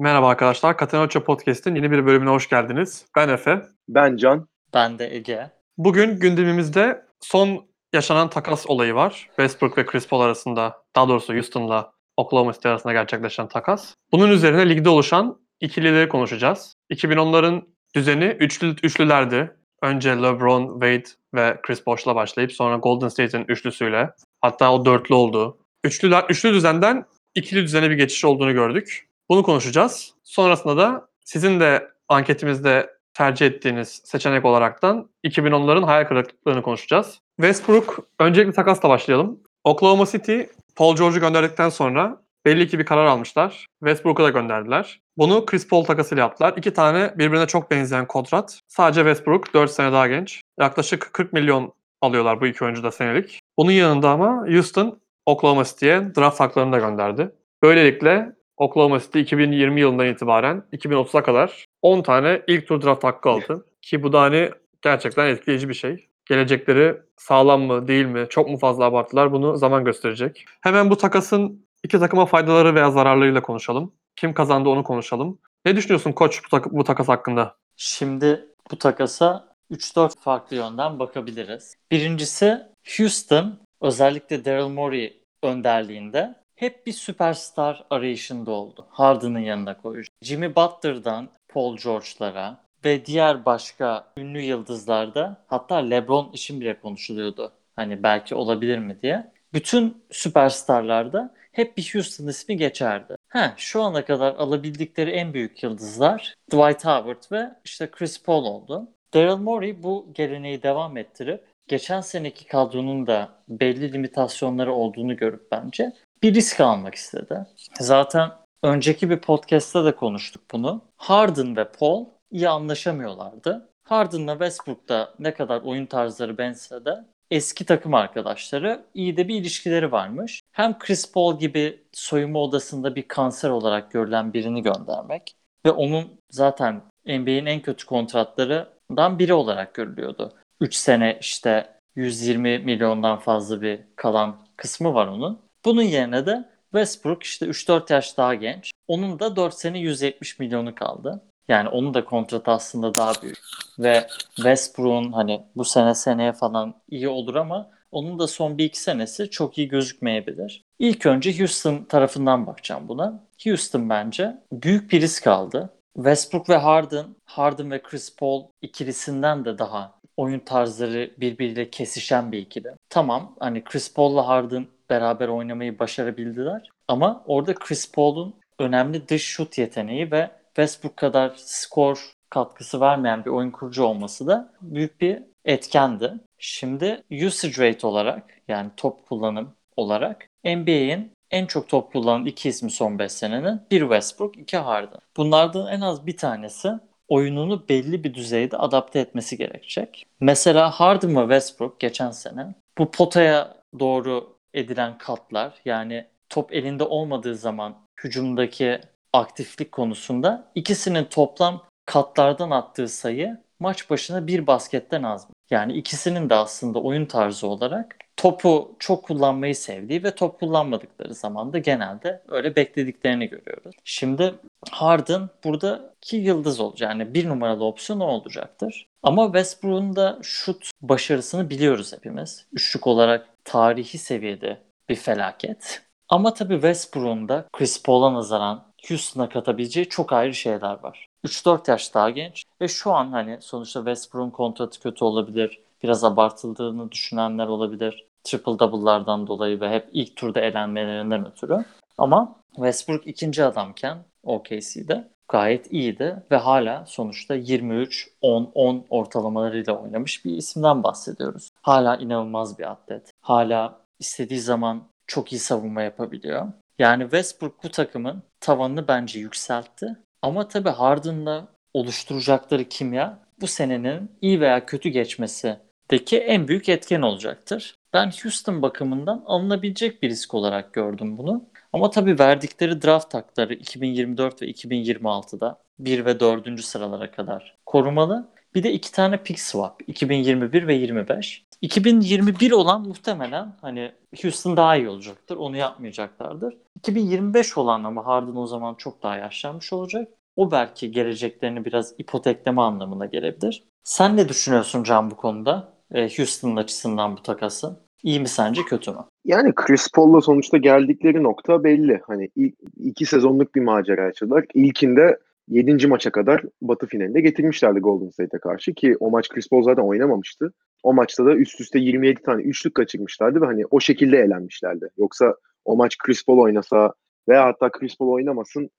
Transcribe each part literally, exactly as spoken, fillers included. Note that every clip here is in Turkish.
Merhaba arkadaşlar, Katanoça Podcast'in yeni bir bölümüne hoş geldiniz. Ben Efe. Ben Can. Ben de Ege. Bugün gündemimizde son yaşanan takas olayı var. Westbrook ve Chris Paul arasında, daha doğrusu Houston'la Oklahoma City arasında gerçekleşen takas. Bunun üzerine ligde oluşan ikilileri konuşacağız. iki bin onların düzeni üçlü, üçlülerdi. Önce LeBron, Wade ve Chris Bosh'la başlayıp sonra Golden State'in üçlüsüyle, hatta o dörtlü oldu. Üçlüler, üçlü düzenden ikili düzene bir geçiş olduğunu gördük. Bunu konuşacağız. Sonrasında da sizin de anketimizde tercih ettiğiniz seçenek olaraktan iki bin onların hayal kırıklıklarını konuşacağız. Westbrook, öncelikle takasla başlayalım. Oklahoma City, Paul George'u gönderdikten sonra belli ki bir karar almışlar. Westbrook'u da gönderdiler. Bunu Chris Paul takasıyla yaptılar. İki tane birbirine çok benzeyen kontrat. Sadece Westbrook dört sene daha genç. Yaklaşık kırk milyon alıyorlar bu iki oyuncu da senelik. Bunun yanında ama Houston, Oklahoma City'ye draft haklarını da gönderdi. Böylelikle Oklahoma City iki bin yirmi yılından itibaren iki bin otuza kadar on tane ilk tur draft hakkı aldı. Ki bu da hani gerçekten etkileyici bir şey. Gelecekleri sağlam mı, değil mi, çok mu fazla abarttılar, bunu zaman gösterecek. Hemen bu takasın iki takıma faydaları veya zararlarıyla konuşalım. Kim kazandı onu konuşalım. Ne düşünüyorsun koç bu, tak- bu takas hakkında? Şimdi bu takasa üç dört farklı yönden bakabiliriz. Birincisi, Houston özellikle Daryl Morey önderliğinde hep bir süperstar arayışında oldu. Harden'ın yanına koyacak. Jimmy Butler'dan Paul George'lara ve diğer başka ünlü yıldızlarda, hatta LeBron için bile konuşuluyordu. Hani belki olabilir mi diye. Bütün süperstarlarda hep bir Houston ismi geçerdi. Ha, şu ana kadar alabildikleri en büyük yıldızlar Dwight Howard ve işte Chris Paul oldu. Daryl Morey bu geleneği devam ettirip geçen seneki kadronun da belli limitasyonları olduğunu görüp bence bir risk almak istedi. Zaten önceki bir podcast'ta da konuştuk bunu. Harden ve Paul iyi anlaşamıyorlardı. Harden'la Westbrook'ta ne kadar oyun tarzları bense de eski takım arkadaşları, iyi de bir ilişkileri varmış. Hem Chris Paul gibi soyunma odasında bir kanser olarak görülen birini göndermek ve onun zaten N B A'nin en kötü kontratlarından biri olarak görülüyordu. üç sene işte yüz yirmi milyondan fazla bir kalan kısmı var onun. Bunun yerine de Westbrook işte üç dört yaş daha genç. Onun da dört sene yüz yetmiş milyonu kaldı. Yani onun da kontratı aslında daha büyük. Ve Westbrook'un hani bu sene seneye falan iyi olur ama onun da son bir iki senesi çok iyi gözükmeyebilir. İlk önce Houston tarafından bakacağım buna. Houston bence büyük bir risk aldı. Westbrook ve Harden, Harden ve Chris Paul ikilisinden de daha oyun tarzları birbiriyle kesişen bir ikili. Tamam, hani Chris Paul'la Harden beraber oynamayı başarabildiler ama orada Chris Paul'un önemli dış şut yeteneği ve Westbrook kadar skor katkısı vermeyen bir oyun kurucu olması da büyük bir etkendi. Şimdi usage rate olarak, yani top kullanım olarak N B A'in en çok top kullanan iki ismi son beş senenin, bir Westbrook, iki Harden. Bunlardan en az bir tanesi oyununu belli bir düzeyde adapte etmesi gerekecek. Mesela Harden ve Westbrook geçen sene bu potaya doğru edilen katlar, yani top elinde olmadığı zaman hücumdaki aktiflik konusunda ikisinin toplam katlardan attığı sayı maç başına bir basketten az. Yani ikisinin de aslında oyun tarzı olarak topu çok kullanmayı sevdiği ve top kullanmadıkları zaman da genelde öyle beklediklerini görüyoruz. Şimdi Harden buradaki yıldız olacak. Yani bir numaralı opsiyon olacaktır. Ama Westbrook'un da şut başarısını biliyoruz hepimiz. Üçlük olarak tarihi seviyede bir felaket. Ama tabii Westbrook'un da Chris Paul'a nazaran Houston'a katabileceği çok ayrı şeyler var. üç dört yaş daha genç ve şu an hani sonuçta Westbrook'un kontratı kötü olabilir. Biraz abartıldığını düşünenler olabilir. Triple double'lardan dolayı ve hep ilk turda elenmelerinden ötürü. Ama Westbrook ikinci adamken O K C'de gayet iyiydi ve hala sonuçta yirmi üç on on ortalamalarıyla oynamış bir isimden bahsediyoruz. Hala inanılmaz bir atlet. Hala istediği zaman çok iyi savunma yapabiliyor. Yani Westbrook bu takımın tavanını bence yükseltti. Ama tabii Harden'la oluşturacakları kimya bu senenin iyi veya kötü geçmesindeki en büyük etken olacaktır. Ben Houston bakımından alınabilecek bir risk olarak gördüm bunu. Ama tabii verdikleri draft hakları iki bin yirmi dört ve iki bin yirmi altıda bir ve dördüncü sıralara kadar korumalı. Bir de iki tane pick swap. iki bin yirmi bir ve yirmi beş. iki bin yirmi bir olan muhtemelen hani Houston daha iyi olacaktır. Onu yapmayacaklardır. iki bin yirmi beş olan ama Harden o zaman çok daha yaşlanmış olacak. O belki geleceklerini biraz ipotekleme anlamına gelebilir. Sen ne düşünüyorsun Can bu konuda? Houston'ın açısından bu takası. İyi mi sence, kötü mü? Yani Chris Paul'la sonuçta geldikleri nokta belli. Hani ilk iki sezonluk bir macera yaşadılar. İlkinde yedinci maça kadar Batı finalinde getirmişlerdi Golden State'e karşı ki o maç Chris Paul zaten oynamamıştı. O maçta da üst üste yirmi yedi tane üçlük kaçırmışlardı ve hani o şekilde elenmişlerdi. Yoksa o maç Chris Paul oynasa veya hatta Chris Paul oynamasın,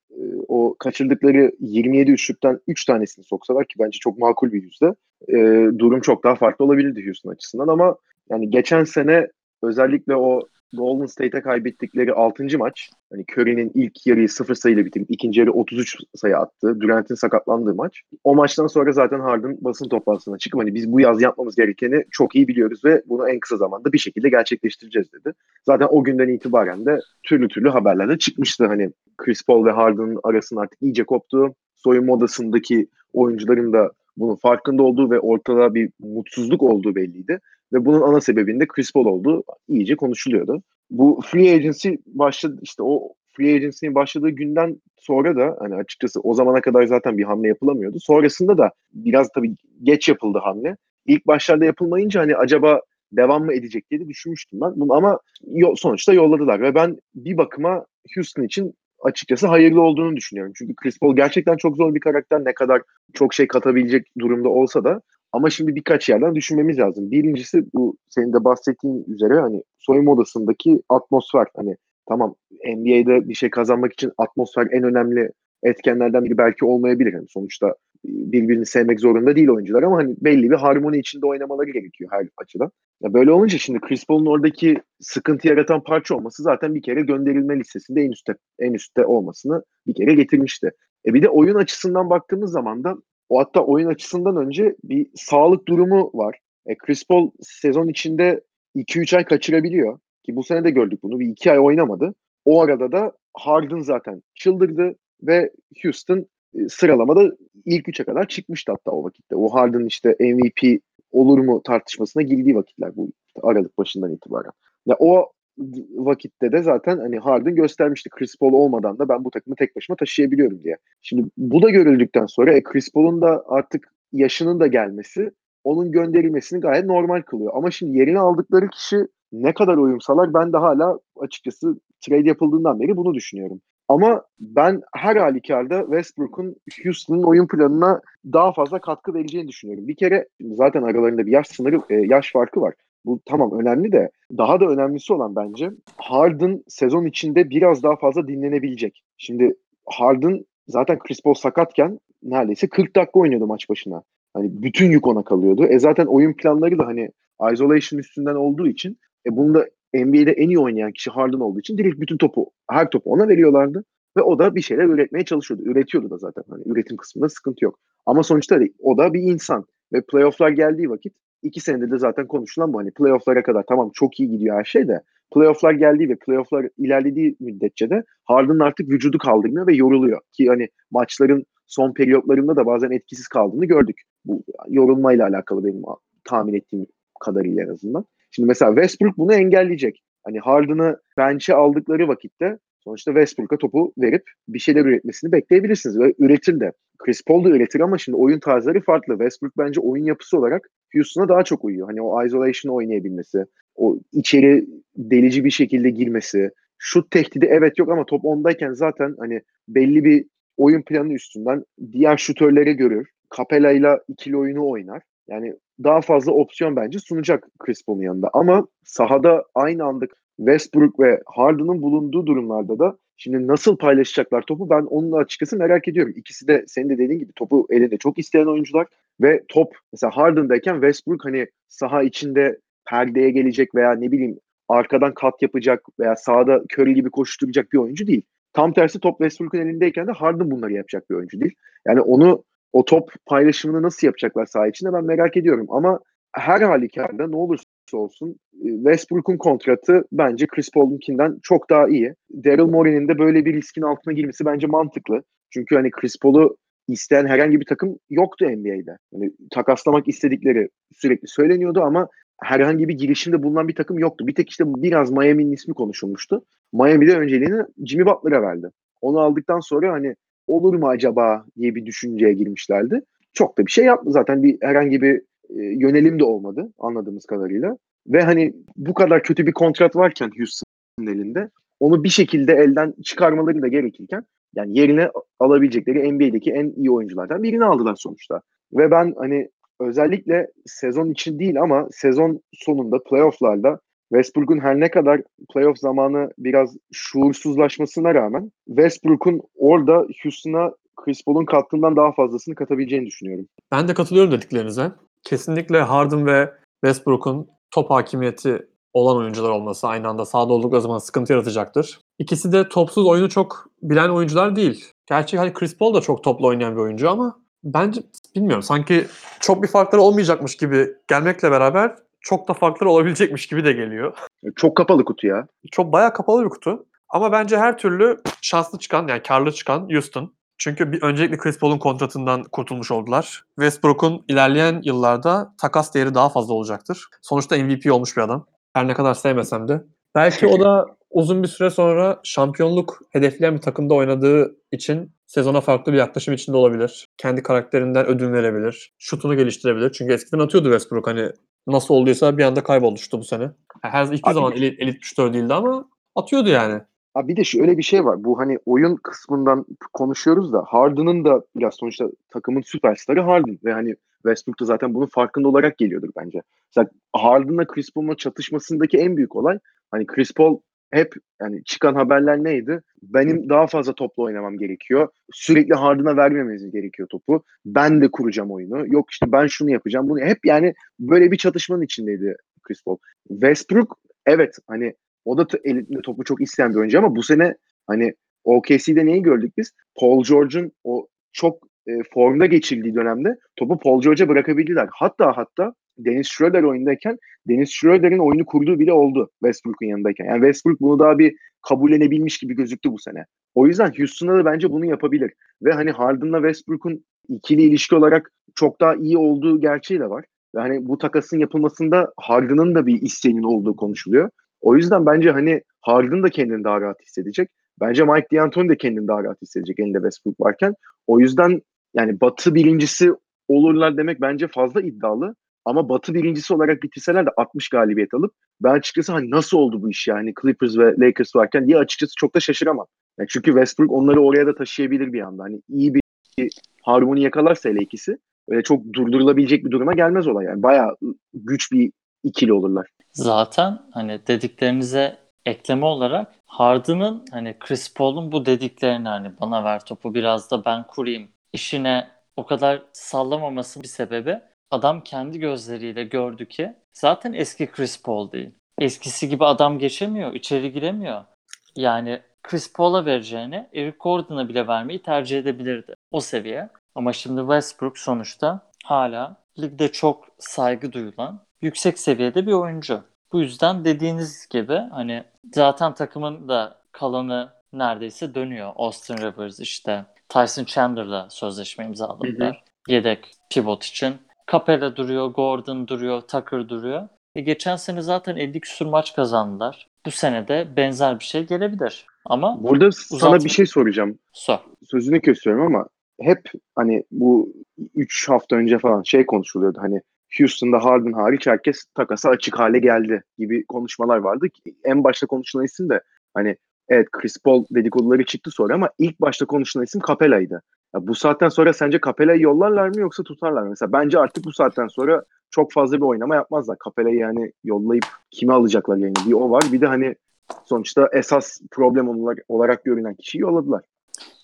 o kaçırdıkları yirmi yedi üçlükten üç tanesini soksalar ki bence çok makul bir yüzde, durum çok daha farklı olabilirdi Houston açısından. Ama yani geçen sene özellikle o Golden State'e kaybettikleri altıncı maç, hani Curry'nin ilk yarıyı sıfır sayıyla bitirip ikinci yarı otuz üç sayı attı. Durant'in sakatlandığı maç. O maçtan sonra zaten Harden basın toplantısına çıkıp hani biz bu yaz yapmamız gerekeni çok iyi biliyoruz ve bunu en kısa zamanda bir şekilde gerçekleştireceğiz dedi. Zaten o günden itibaren de türlü türlü haberlerde çıkmıştı. Hani Chris Paul ve Harden'ın arasının artık iyice koptuğu, soyunma odasındaki oyuncuların da bunun farkında olduğu ve ortada bir mutsuzluk olduğu belliydi. Ve bunun ana sebebinin de Chris Paul olduğu iyice konuşuluyordu. Bu free agency başladı, işte o free agency'nin başladığı günden sonra da hani açıkçası o zamana kadar zaten bir hamle yapılamıyordu. Sonrasında da biraz tabii geç yapıldı hamle. İlk başlarda yapılmayınca hani acaba devam mı edecek diye düşünmüştüm ben. Bunu ama sonuçta yolladılar ve ben bir bakıma Houston için açıkçası hayırlı olduğunu düşünüyorum. Çünkü Chris Paul gerçekten çok zor bir karakter, ne kadar çok şey katabilecek durumda olsa da. Ama şimdi birkaç yerden düşünmemiz lazım. Birincisi bu senin de bahsettiğin üzere hani soyunma odasındaki atmosfer. Hani tamam, N B A'de bir şey kazanmak için atmosfer en önemli etkenlerden biri belki olmayabilir. Yani sonuçta birbirini sevmek zorunda değil oyuncular ama hani belli bir harmoni içinde oynamaları gerekiyor her açıdan. Ya böyle olunca şimdi Chris Paul'un oradaki sıkıntı yaratan parça olması zaten bir kere gönderilme listesinde en üstte, en üstte olmasını bir kere getirmişti. E bir de oyun açısından baktığımız zaman da o hatta oyun açısından önce bir sağlık durumu var. E Chris Paul sezon içinde iki üç ay kaçırabiliyor. Ki bu sene de gördük bunu. Bir iki ay oynamadı. O arada da Harden zaten çıldırdı ve Houston sıralamada ilk üçe kadar çıkmıştı hatta o vakitte. O Harden işte M V P olur mu tartışmasına girdiği vakitler bu Aralık başından itibaren. Ve o vakitte de zaten hani Harden göstermişti Chris Paul olmadan da ben bu takımı tek başıma taşıyabiliyorum diye. Şimdi bu da görüldükten sonra e, Chris Paul'un da artık yaşının da gelmesi onun gönderilmesini gayet normal kılıyor. Ama şimdi yerine aldıkları kişi ne kadar uyumsalar, ben de hala açıkçası trade yapıldığından beri bunu düşünüyorum. Ama ben her halükarda Westbrook'un Houston'ın oyun planına daha fazla katkı vereceğini düşünüyorum. Bir kere zaten aralarında bir yaş sınırı, yaş farkı var. Bu tamam önemli de daha da önemlisi olan bence Harden sezon içinde biraz daha fazla dinlenebilecek. Şimdi Harden zaten Chris Paul sakatken neredeyse kırk dakika oynuyordu maç başına. Hani bütün yük ona kalıyordu. E zaten oyun planları da hani isolation üstünden olduğu için e bunu da N B A'de en iyi oynayan kişi Harden olduğu için direkt bütün topu, her topu ona veriyorlardı. Ve o da bir şeyler üretmeye çalışıyordu. Üretiyordu da zaten. Hani üretim kısmında sıkıntı yok. Ama sonuçta o da bir insan. Ve playofflar geldiği vakit iki senedir de zaten konuşulan bu. Hani playofflara kadar tamam çok iyi gidiyor her şey de playofflar geldiği ve playofflar ilerlediği müddetçe de Harden'ın artık vücudu kaldırmıyor ve yoruluyor. Ki hani maçların son periyotlarında da bazen etkisiz kaldığını gördük. Bu yorulmayla alakalı benim tahmin ettiğim kadarıyla en azından. Şimdi mesela Westbrook bunu engelleyecek. Hani Harden'ı bench'e aldıkları vakitte sonuçta Westbrook'a topu verip bir şeyler üretmesini bekleyebilirsiniz. Ve üretir de. Chris Paul da üretir ama şimdi oyun tarzları farklı. Westbrook bence oyun yapısı olarak Houston'a daha çok uyuyor. Hani o isolation'ı oynayabilmesi, o içeri delici bir şekilde girmesi, şut tehdidi evet yok ama top ondayken zaten hani belli bir oyun planı üstünden diğer şutörlere görür. Capella'yla ikili oyunu oynar. Yani daha fazla opsiyon bence sunacak Chris Paul'un yanında. Ama sahada aynı anda Westbrook ve Harden'ın bulunduğu durumlarda da şimdi nasıl paylaşacaklar topu, ben onunla açıkçası merak ediyorum. İkisi de senin de dediğin gibi topu elinde çok isteyen oyuncular ve top mesela Harden'dayken Westbrook hani saha içinde perdeye gelecek veya ne bileyim arkadan kat yapacak veya sahada Curry gibi koşturacak bir oyuncu değil. Tam tersi top Westbrook'un elindeyken de Harden bunları yapacak bir oyuncu değil. Yani onu o top paylaşımını nasıl yapacaklar saha içinde ben merak ediyorum ama her halükarda ne olursa olsun Westbrook'un kontratı bence Chris Paul'unkinden çok daha iyi. Daryl Morey'nin de böyle bir riskin altına girmesi bence mantıklı. Çünkü hani Chris Paul'u isteyen herhangi bir takım yoktu N B A'de. Yani takaslamak istedikleri sürekli söyleniyordu ama herhangi bir girişimde bulunan bir takım yoktu. Bir tek işte biraz Miami'nin ismi konuşulmuştu. Miami'de önceliğini Jimmy Butler'a verdi. Onu aldıktan sonra hani olur mu acaba diye bir düşünceye girmişlerdi. Çok da bir şey yapmadı zaten. Bir herhangi bir e, yönelim de olmadı anladığımız kadarıyla. Ve hani bu kadar kötü bir kontrat varken Houston'ın elinde onu bir şekilde elden çıkarmaları da gerekirken yani yerine alabilecekleri N B A'deki en iyi oyunculardan birini aldılar sonuçta. Ve ben hani özellikle sezon için değil ama sezon sonunda playoff'larda Westbrook'un her ne kadar playoff zamanı biraz şuursuzlaşmasına rağmen Westbrook'un orada Houston'a Chris Paul'un kattığından daha fazlasını katabileceğini düşünüyorum. Ben de katılıyorum dediklerinize. Kesinlikle Harden ve Westbrook'un top hakimiyeti olan oyuncular olması aynı anda sahada oldukları zaman sıkıntı yaratacaktır. İkisi de topsuz oyunu çok bilen oyuncular değil. Gerçi hani Chris Paul da çok topla oynayan bir oyuncu ama bence bilmiyorum sanki çok bir farkları olmayacakmış gibi gelmekle beraber çok da farkları olabilecekmiş gibi de geliyor. Çok kapalı kutu ya. Çok bayağı kapalı bir kutu. Ama bence her türlü şanslı çıkan yani karlı çıkan Houston. Çünkü bir, öncelikle Chris Paul'un kontratından kurtulmuş oldular. Westbrook'un ilerleyen yıllarda takas değeri daha fazla olacaktır. Sonuçta M V P olmuş bir adam. Her ne kadar sevmesem de. Belki o da uzun bir süre sonra şampiyonluk hedefleyen bir takımda oynadığı için sezona farklı bir yaklaşım içinde olabilir. Kendi karakterinden ödün verebilir. Şutunu geliştirebilir. Çünkü eskiden atıyordu Westbrook hani nasıl olduysa bir anda kaybolmuştu bu sene. Her iki zaman elit, elit şutör değildi ama atıyordu yani. Abi bir de şöyle bir şey var. Bu hani oyun kısmından konuşuyoruz da Harden'ın da biraz sonuçta takımın süperstarı Harden ve hani Westbrook da zaten bunun farkında olarak geliyordur bence. Mesela Harden'la Chris Paul'un çatışmasındaki en büyük olay hani Chris Paul hep yani çıkan haberler neydi? Benim daha fazla topla oynamam gerekiyor. Sürekli Harden'a vermememiz gerekiyor topu. Ben de kuracağım oyunu. Yok işte ben şunu yapacağım. Bunu hep yani böyle bir çatışmanın içindeydi Chris Paul. Westbrook evet hani o da elinde topu çok isteyen bir oyuncu ama bu sene hani O K C'de neyi gördük biz? Paul George'un o çok e, formda geçirdiği dönemde topu Paul George'a bırakabildiler. Hatta hatta Dennis Schröder oyundayken Dennis Schröder'in oyunu kurduğu bile oldu Westbrook'un yanındayken. Yani Westbrook bunu daha bir kabullenebilmiş gibi gözüktü bu sene. O yüzden Houston'da da bence bunu yapabilir. Ve hani Harden'la Westbrook'un ikili ilişki olarak çok daha iyi olduğu gerçeği de var. Ve hani bu takasın yapılmasında Harden'ın da bir isteğinin olduğu konuşuluyor. O yüzden bence hani Harden da kendini daha rahat hissedecek. Bence Mike D'Antoni de kendini daha rahat hissedecek elinde Westbrook varken. O yüzden yani Batı birincisi olurlar demek bence fazla iddialı. Ama Batı birincisi olarak bitirseler de altmış galibiyet alıp ben açıkçası hani nasıl oldu bu iş yani Clippers ve Lakers varken diye açıkçası çok da şaşıramam. Yani çünkü Westbrook onları oraya da taşıyabilir bir anda. Hani iyi bir harmoni yakalarsa hele ikisi öyle çok durdurulabilecek bir duruma gelmez olay. Yani bayağı güç bir ikili olurlar. Zaten hani dediklerinize ekleme olarak Harden'ın hani Chris Paul'un bu dediklerini hani bana ver topu biraz da ben kurayım işine o kadar sallamamasının bir sebebi adam kendi gözleriyle gördü ki zaten eski Chris Paul değil. Eskisi gibi adam geçemiyor, içeri giremiyor. Yani Chris Paul'a vereceğini Eric Gordon'a bile vermeyi tercih edebilirdi. O seviye. Ama şimdi Westbrook sonuçta hala ligde çok saygı duyulan yüksek seviyede bir oyuncu. Bu yüzden dediğiniz gibi hani zaten takımın da kalanı neredeyse dönüyor. Austin Rivers işte Tyson Chandler'la sözleşme imzaladılar. Yedek pivot için. Capella duruyor, Gordon duruyor, Tucker duruyor. E geçen sene zaten elli küsur maç kazandılar. Bu sene de benzer bir şey gelebilir. Ama burada uzatma. Sana bir şey soracağım. Sor. Sözünü kesiyorum ama hep hani bu üç hafta önce falan şey konuşuluyordu hani Houston'da Harden hariç herkes takasa açık hale geldi gibi konuşmalar vardı. En başta konuşulan isim de hani evet Chris Paul dedikoduları çıktı sonra ama ilk başta konuşulan isim Capella'ydı. Ya bu saatten sonra sence Capella'yı yollarlar mı yoksa tutarlar mı? Mesela bence artık bu saatten sonra çok fazla bir oynama yapmazlar. Capella'yı yani yollayıp kime alacaklar yani bir o var. Bir de hani sonuçta esas problem olarak, olarak görünen kişiyi yolladılar.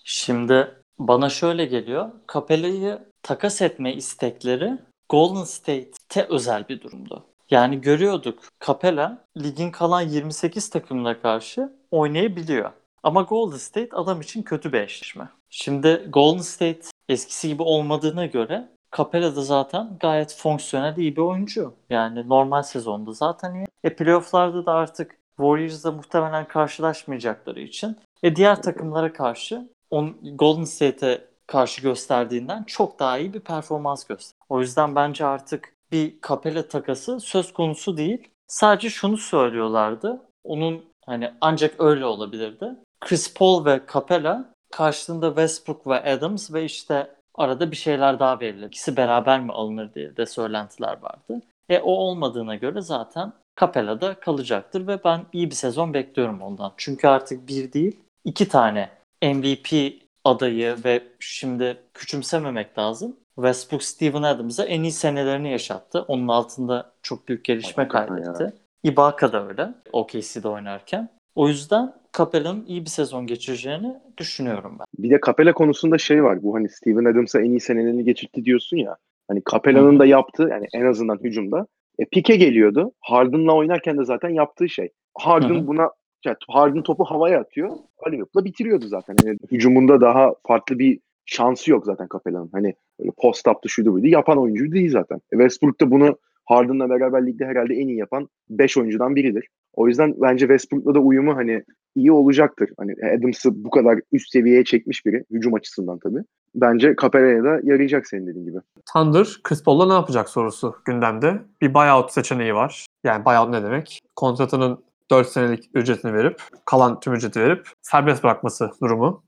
Şimdi bana şöyle geliyor. Capella'yı takas etme istekleri Golden State'te özel bir durumdu. Yani görüyorduk Capella ligin kalan yirmi sekiz takımına karşı oynayabiliyor. Ama Golden State adam için kötü bir eşleşme. Şimdi Golden State eskisi gibi olmadığına göre Capella da zaten gayet fonksiyonel iyi bir oyuncu. Yani normal sezonda zaten iyi. E playoff'larda da artık Warriors'la muhtemelen karşılaşmayacakları için e diğer takımlara karşı on, Golden State'e karşı gösterdiğinden çok daha iyi bir performans gösterdi. O yüzden bence artık bir Capella takası söz konusu değil. Sadece şunu söylüyorlardı. Onun hani ancak öyle olabilirdi. Chris Paul ve Capella karşılığında Westbrook ve Adams ve işte arada bir şeyler daha verilir. İkisi beraber mi alınır diye de söylentiler vardı. E o olmadığına göre zaten Capella'da kalacaktır ve ben iyi bir sezon bekliyorum ondan. Çünkü artık bir değil, iki tane M V P adayı ve şimdi küçümsememek lazım. Westbrook Steven Adams'a en iyi senelerini yaşattı. Onun altında çok büyük gelişme kaydetti. Ibaka da öyle. O K C'de oynarken. O yüzden Capella'nın iyi bir sezon geçireceğini düşünüyorum ben. Bir de Capella konusunda şey var. Bu hani Steven Adams'a en iyi senelerini geçirtti diyorsun ya. Hani Capella'nın da yaptığı, yani en azından hücumda e, pike geliyordu. Harden'la oynarken de zaten yaptığı şey. Harden buna yani Harden topu havaya atıyor. Alley-oop'la bitiriyordu zaten. Yani hücumunda daha farklı bir şansı yok zaten Capella'nın. Hani post-up'tı şuydu buydu. Yapan oyuncu değil zaten. Westbrook da bunu Harden'la beraber ligde herhalde en iyi yapan beş oyuncudan biridir. O yüzden bence Westbrook'la da uyumu hani iyi olacaktır. Hani Adams'ı bu kadar üst seviyeye çekmiş biri. Hücum açısından tabii. Bence Capella'ya da yarayacak senin dediğin gibi. Thunder, Chris Paul'la ne yapacak sorusu gündemde. Bir buyout seçeneği var. Yani buyout ne demek? Kontratının dört senelik ücretini verip, kalan tüm ücreti verip serbest bırakması durumu.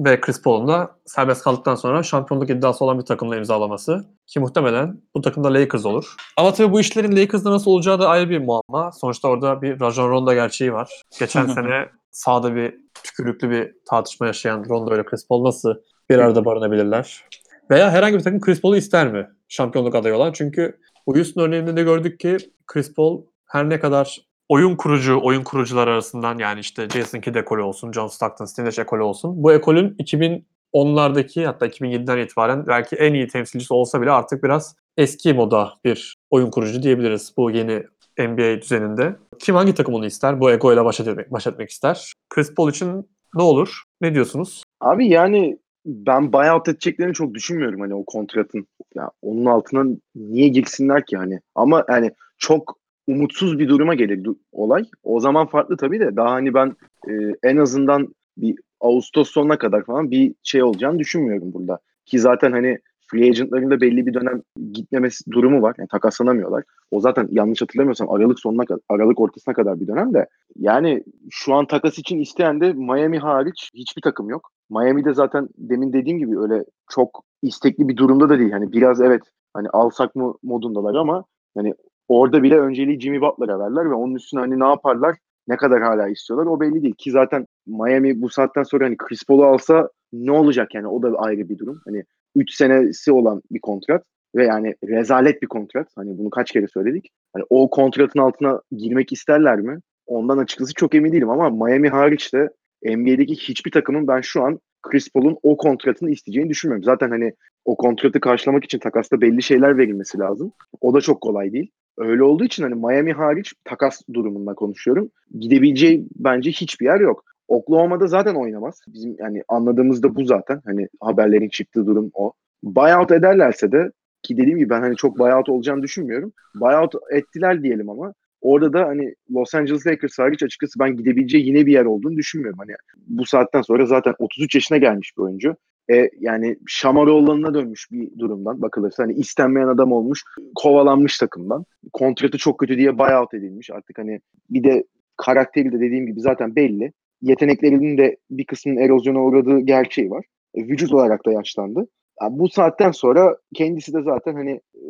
Ve Chris Paul'un da serbest kaldıktan sonra şampiyonluk iddiası olan bir takımla imzalaması. Ki muhtemelen bu takımda Lakers olur. Ama tabii bu işlerin Lakers'da nasıl olacağı da ayrı bir muamma. Sonuçta orada bir Rajon Rondo gerçeği var. Geçen sene sahada bir tükürüklü bir tartışma yaşayan Rondo ile Chris Paul nasıl bir arada barınabilirler? Veya herhangi bir takım Chris Paul'u ister mi şampiyonluk adayı olan? Çünkü Houston örneğinde de gördük ki Chris Paul her ne kadar oyun kurucu, oyun kurucular arasından yani işte Jason Kidd ekolü olsun, John Stockton, Steve Nash ekolü olsun. Bu ekolün iki bin onlardaki hatta iki bin yediden itibaren belki en iyi temsilcisi olsa bile artık biraz eski moda bir oyun kurucu diyebiliriz bu yeni N B A düzeninde. Kim hangi takım onu ister? Bu egoyla baş etmek, baş etmek ister. Chris Paul için ne olur? Ne diyorsunuz? Abi yani ben buyout edeceklerini çok düşünmüyorum hani o kontratın. Ya onun altına niye girsinler ki hani? Ama yani çok umutsuz bir duruma gelir olay. O zaman farklı tabii de daha hani ben e, en azından bir Ağustos sonuna kadar falan bir şey olacağını düşünmüyorum burada. Ki zaten hani free agent'ların da belli bir dönem gitmemesi durumu var. Yani takaslanamıyorlar. O zaten yanlış hatırlamıyorsam Aralık sonuna kadar, Aralık ortasına kadar bir dönem de. Yani şu an takas için isteyen de Miami hariç hiçbir takım yok. Miami'de zaten demin dediğim gibi öyle çok istekli bir durumda da değil. Hani biraz evet hani alsak mı modundalar ama hani orada bile önceliği Jimmy Butler'a verler ve onun üstüne hani ne yaparlar, ne kadar hala istiyorlar o belli değil. Ki zaten Miami bu saatten sonra hani Chris Paul'u alsa ne olacak yani o da ayrı bir durum. Hani üç senesi olan bir kontrat ve yani rezalet bir kontrat. Hani bunu kaç kere söyledik. Hani o kontratın altına girmek isterler mi? Ondan açıkçası çok emin değilim ama Miami hariç de N B A'deki hiçbir takımın ben şu an Chris Paul'un o kontratını isteyeceğini düşünmüyorum. Zaten hani o kontratı karşılamak için takasta belli şeyler verilmesi lazım. O da çok kolay değil. Öyle olduğu için hani Miami hariç takas durumundan konuşuyorum. Gidebileceği bence hiçbir yer yok. Oklahoma'da zaten oynamaz. Bizim yani anladığımız da bu zaten. Hani haberlerin çıktığı durum o. Buyout ederlerse de ki dediğim gibi ben hani çok buyout olacağını düşünmüyorum. Buyout ettiler diyelim ama orada da hani Los Angeles Lakers hariç açıkçası ben gidebileceği yine bir yer olduğunu düşünmüyorum. Hani bu saatten sonra zaten otuz üç yaşına gelmiş bir oyuncu. E, yani Şamaroğlan'ına dönmüş bir durumdan bakılırsa hani istenmeyen adam olmuş, kovalanmış takımdan. Kontratı çok kötü diye buyout edilmiş. Artık hani bir de karakteri de dediğim gibi zaten belli. Yeteneklerinin de bir kısmının erozyona uğradığı gerçeği var. E, vücut olarak da yaşlandı. Yani bu saatten sonra kendisi de zaten hani e,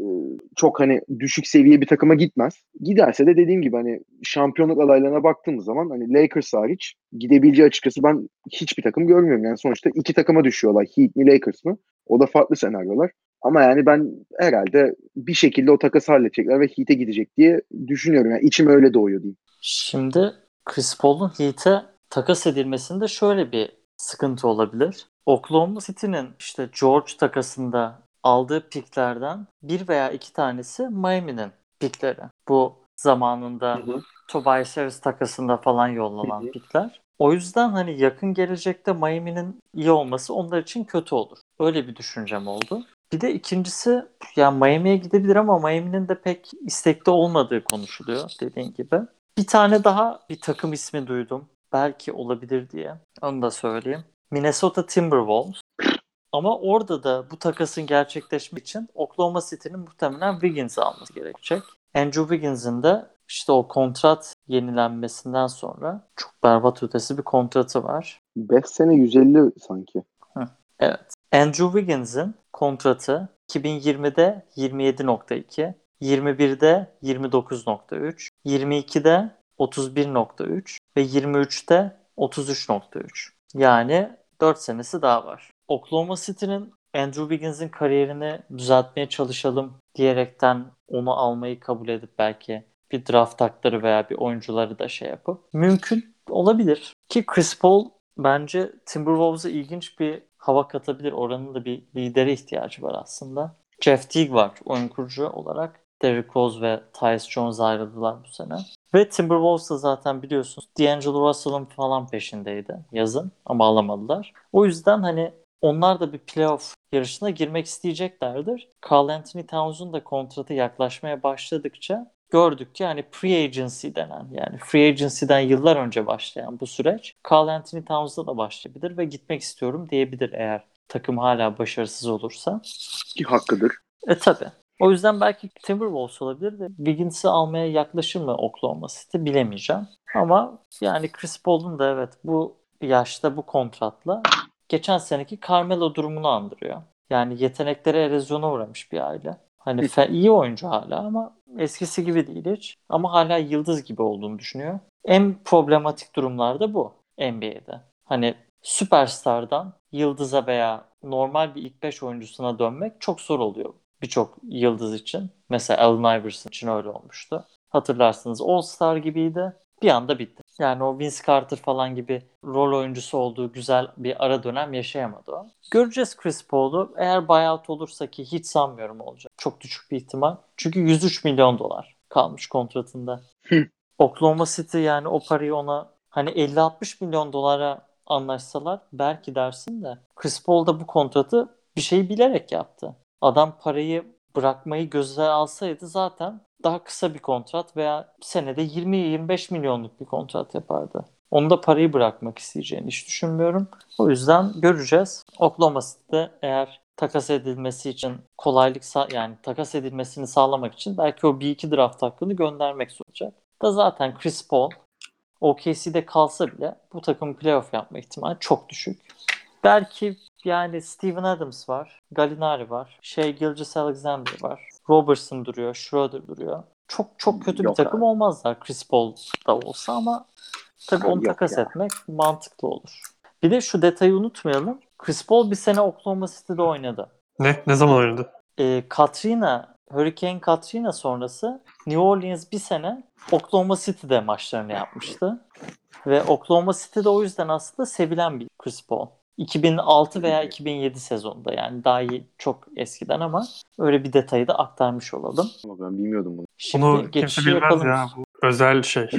çok hani düşük seviye bir takıma gitmez. Giderse de dediğim gibi hani şampiyonluk adaylarına baktığımız zaman hani Lakers hariç gidebileceği açıkçası ben hiçbir takım görmüyorum. Yani sonuçta iki takıma düşüyorlar. Heat mi Lakers mı? O da farklı senaryolar. Ama yani ben herhalde bir şekilde o takası halledecekler ve Heat'e gidecek diye düşünüyorum. Yani içim öyle doğuyor diyeyim. Şimdi Chris Paul'un Heat'e takas edilmesinde şöyle bir sıkıntı olabilir. Oklahoma City'nin işte George takasında aldığı piklerden bir veya iki tanesi Miami'nin pikleri. Bu zamanında hı hı. Tobias Harris takasında falan yollanan hı hı. pikler. O yüzden hani yakın gelecekte Miami'nin iyi olması onlar için kötü olur. Öyle bir düşüncem oldu. Bir de ikincisi yani Miami'ye gidebilir ama Miami'nin de pek istekli olmadığı konuşuluyor dediğin gibi. Bir tane daha bir takım ismi duydum. Belki olabilir diye. Onu da söyleyeyim. Minnesota Timberwolves. Ama orada da bu takasın gerçekleşmesi için Oklahoma City'nin muhtemelen Wiggins'i alması gerekecek. Andrew Wiggins'in de işte o kontrat yenilenmesinden sonra çok berbat ötesi bir kontratı var. beş sene yüz elli sanki. Hı, evet. Andrew Wiggins'in kontratı iki bin yirmide yirmi yedi virgül iki, yirmi birde yirmi dokuz virgül üç, yirmi ikide otuz bir virgül üç ve yirmi üçte otuz üç virgül üç. Yani dört senesi daha var. Oklahoma City'nin Andrew Wiggins'in kariyerini düzeltmeye çalışalım diyerekten onu almayı kabul edip belki bir draft hakları veya bir oyuncuları da şey yapıp mümkün olabilir. Ki Chris Paul bence Timberwolves'a ilginç bir hava katabilir. Oranın da bir lidere ihtiyacı var aslında. Jeff Teague var oyun kurucu olarak. Derrick Rose ve Tyus Jones ayrıldılar bu sene. Ve Timberwolves da zaten biliyorsunuz D'Angelo Russell'ın falan peşindeydi yazın ama alamadılar. O yüzden hani onlar da bir playoff yarışına girmek isteyeceklerdir. Karl Anthony Towns'un da kontratı yaklaşmaya başladıkça gördük ki hani pre-agency denen yani free agency'den yıllar önce başlayan bu süreç Karl Anthony Towns'da da başlayabilir ve gitmek istiyorum diyebilir eğer takım hala başarısız olursa. Ki hakkıdır. E tabi. O yüzden belki Timberwolves olabilir de Wiggins'i almaya yaklaşır mı Oklahoma City bilemeyeceğim. Ama yani Chris Paul'un da evet bu yaşta bu kontratla geçen seneki Carmelo durumunu andırıyor. Yani yeteneklere erozyona uğramış bir aile. Hani fe- iyi oyuncu hala ama eskisi gibi değil hiç. Ama hala yıldız gibi olduğunu düşünüyor. En problematik durumlarda bu N B A'de. Hani süperstardan yıldıza veya normal bir ilk beş oyuncusuna dönmek çok zor oluyor. Birçok yıldız için. Mesela Allen Iverson için öyle olmuştu. Hatırlarsınız All-Star gibiydi. Bir anda bitti. Yani o Vince Carter falan gibi rol oyuncusu olduğu güzel bir ara dönem yaşayamadı o. Göreceğiz Chris Paul'u. Eğer buyout olursa ki hiç sanmıyorum olacak. Çok düşük bir ihtimal. Çünkü yüz üç milyon dolar kalmış kontratında. Oklahoma City yani o parayı ona hani elli altmış milyon dolara anlaşsalar belki dersin de Chris Paul da bu kontratı bir şeyi bilerek yaptı. Adam parayı bırakmayı göze alsaydı zaten daha kısa bir kontrat veya senede yirmi yirmi beş milyonluk bir kontrat yapardı. Onu da parayı bırakmak isteyeceğini hiç düşünmüyorum. O yüzden göreceğiz. Oklahoma City'de eğer takas edilmesi için kolaylık sa- yani takas edilmesini sağlamak için belki o bir iki draft hakkını göndermek zorlayacak. Da zaten Chris Paul O K C'de kalsa bile bu takım playoff yapma ihtimali çok düşük. Belki yani Steven Adams var, Gallinari var, şey Gilgeous-Alexander var, Robertson duruyor, Schroeder duruyor. Çok çok kötü yok bir takım abi. Olmazlar Chris Paul da olsa ama tabii onu yok takas ya. Etmek mantıklı olur. Bir de şu detayı unutmayalım. Chris Paul bir sene Oklahoma City'de oynadı. Ne? Ne zaman oynadı? Ee, Katrina, Hurricane Katrina sonrası New Orleans bir sene Oklahoma City'de maçlarını yapmıştı. Ve Oklahoma City'de o yüzden aslında sevilen bir Chris Paul. iki bin altı veya iki bin yedi sezonunda yani daha iyi, çok eskiden ama öyle bir detayı da aktarmış olalım. Ama ben bilmiyordum bunu. Şimdi bunu kimse bilmez yapalım. Ya bu özel şey.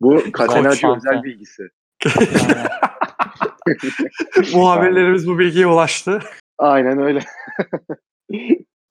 Bu Katenacı özel bilgisi. Muhabirlerimiz bu bilgiye ulaştı. Aynen öyle.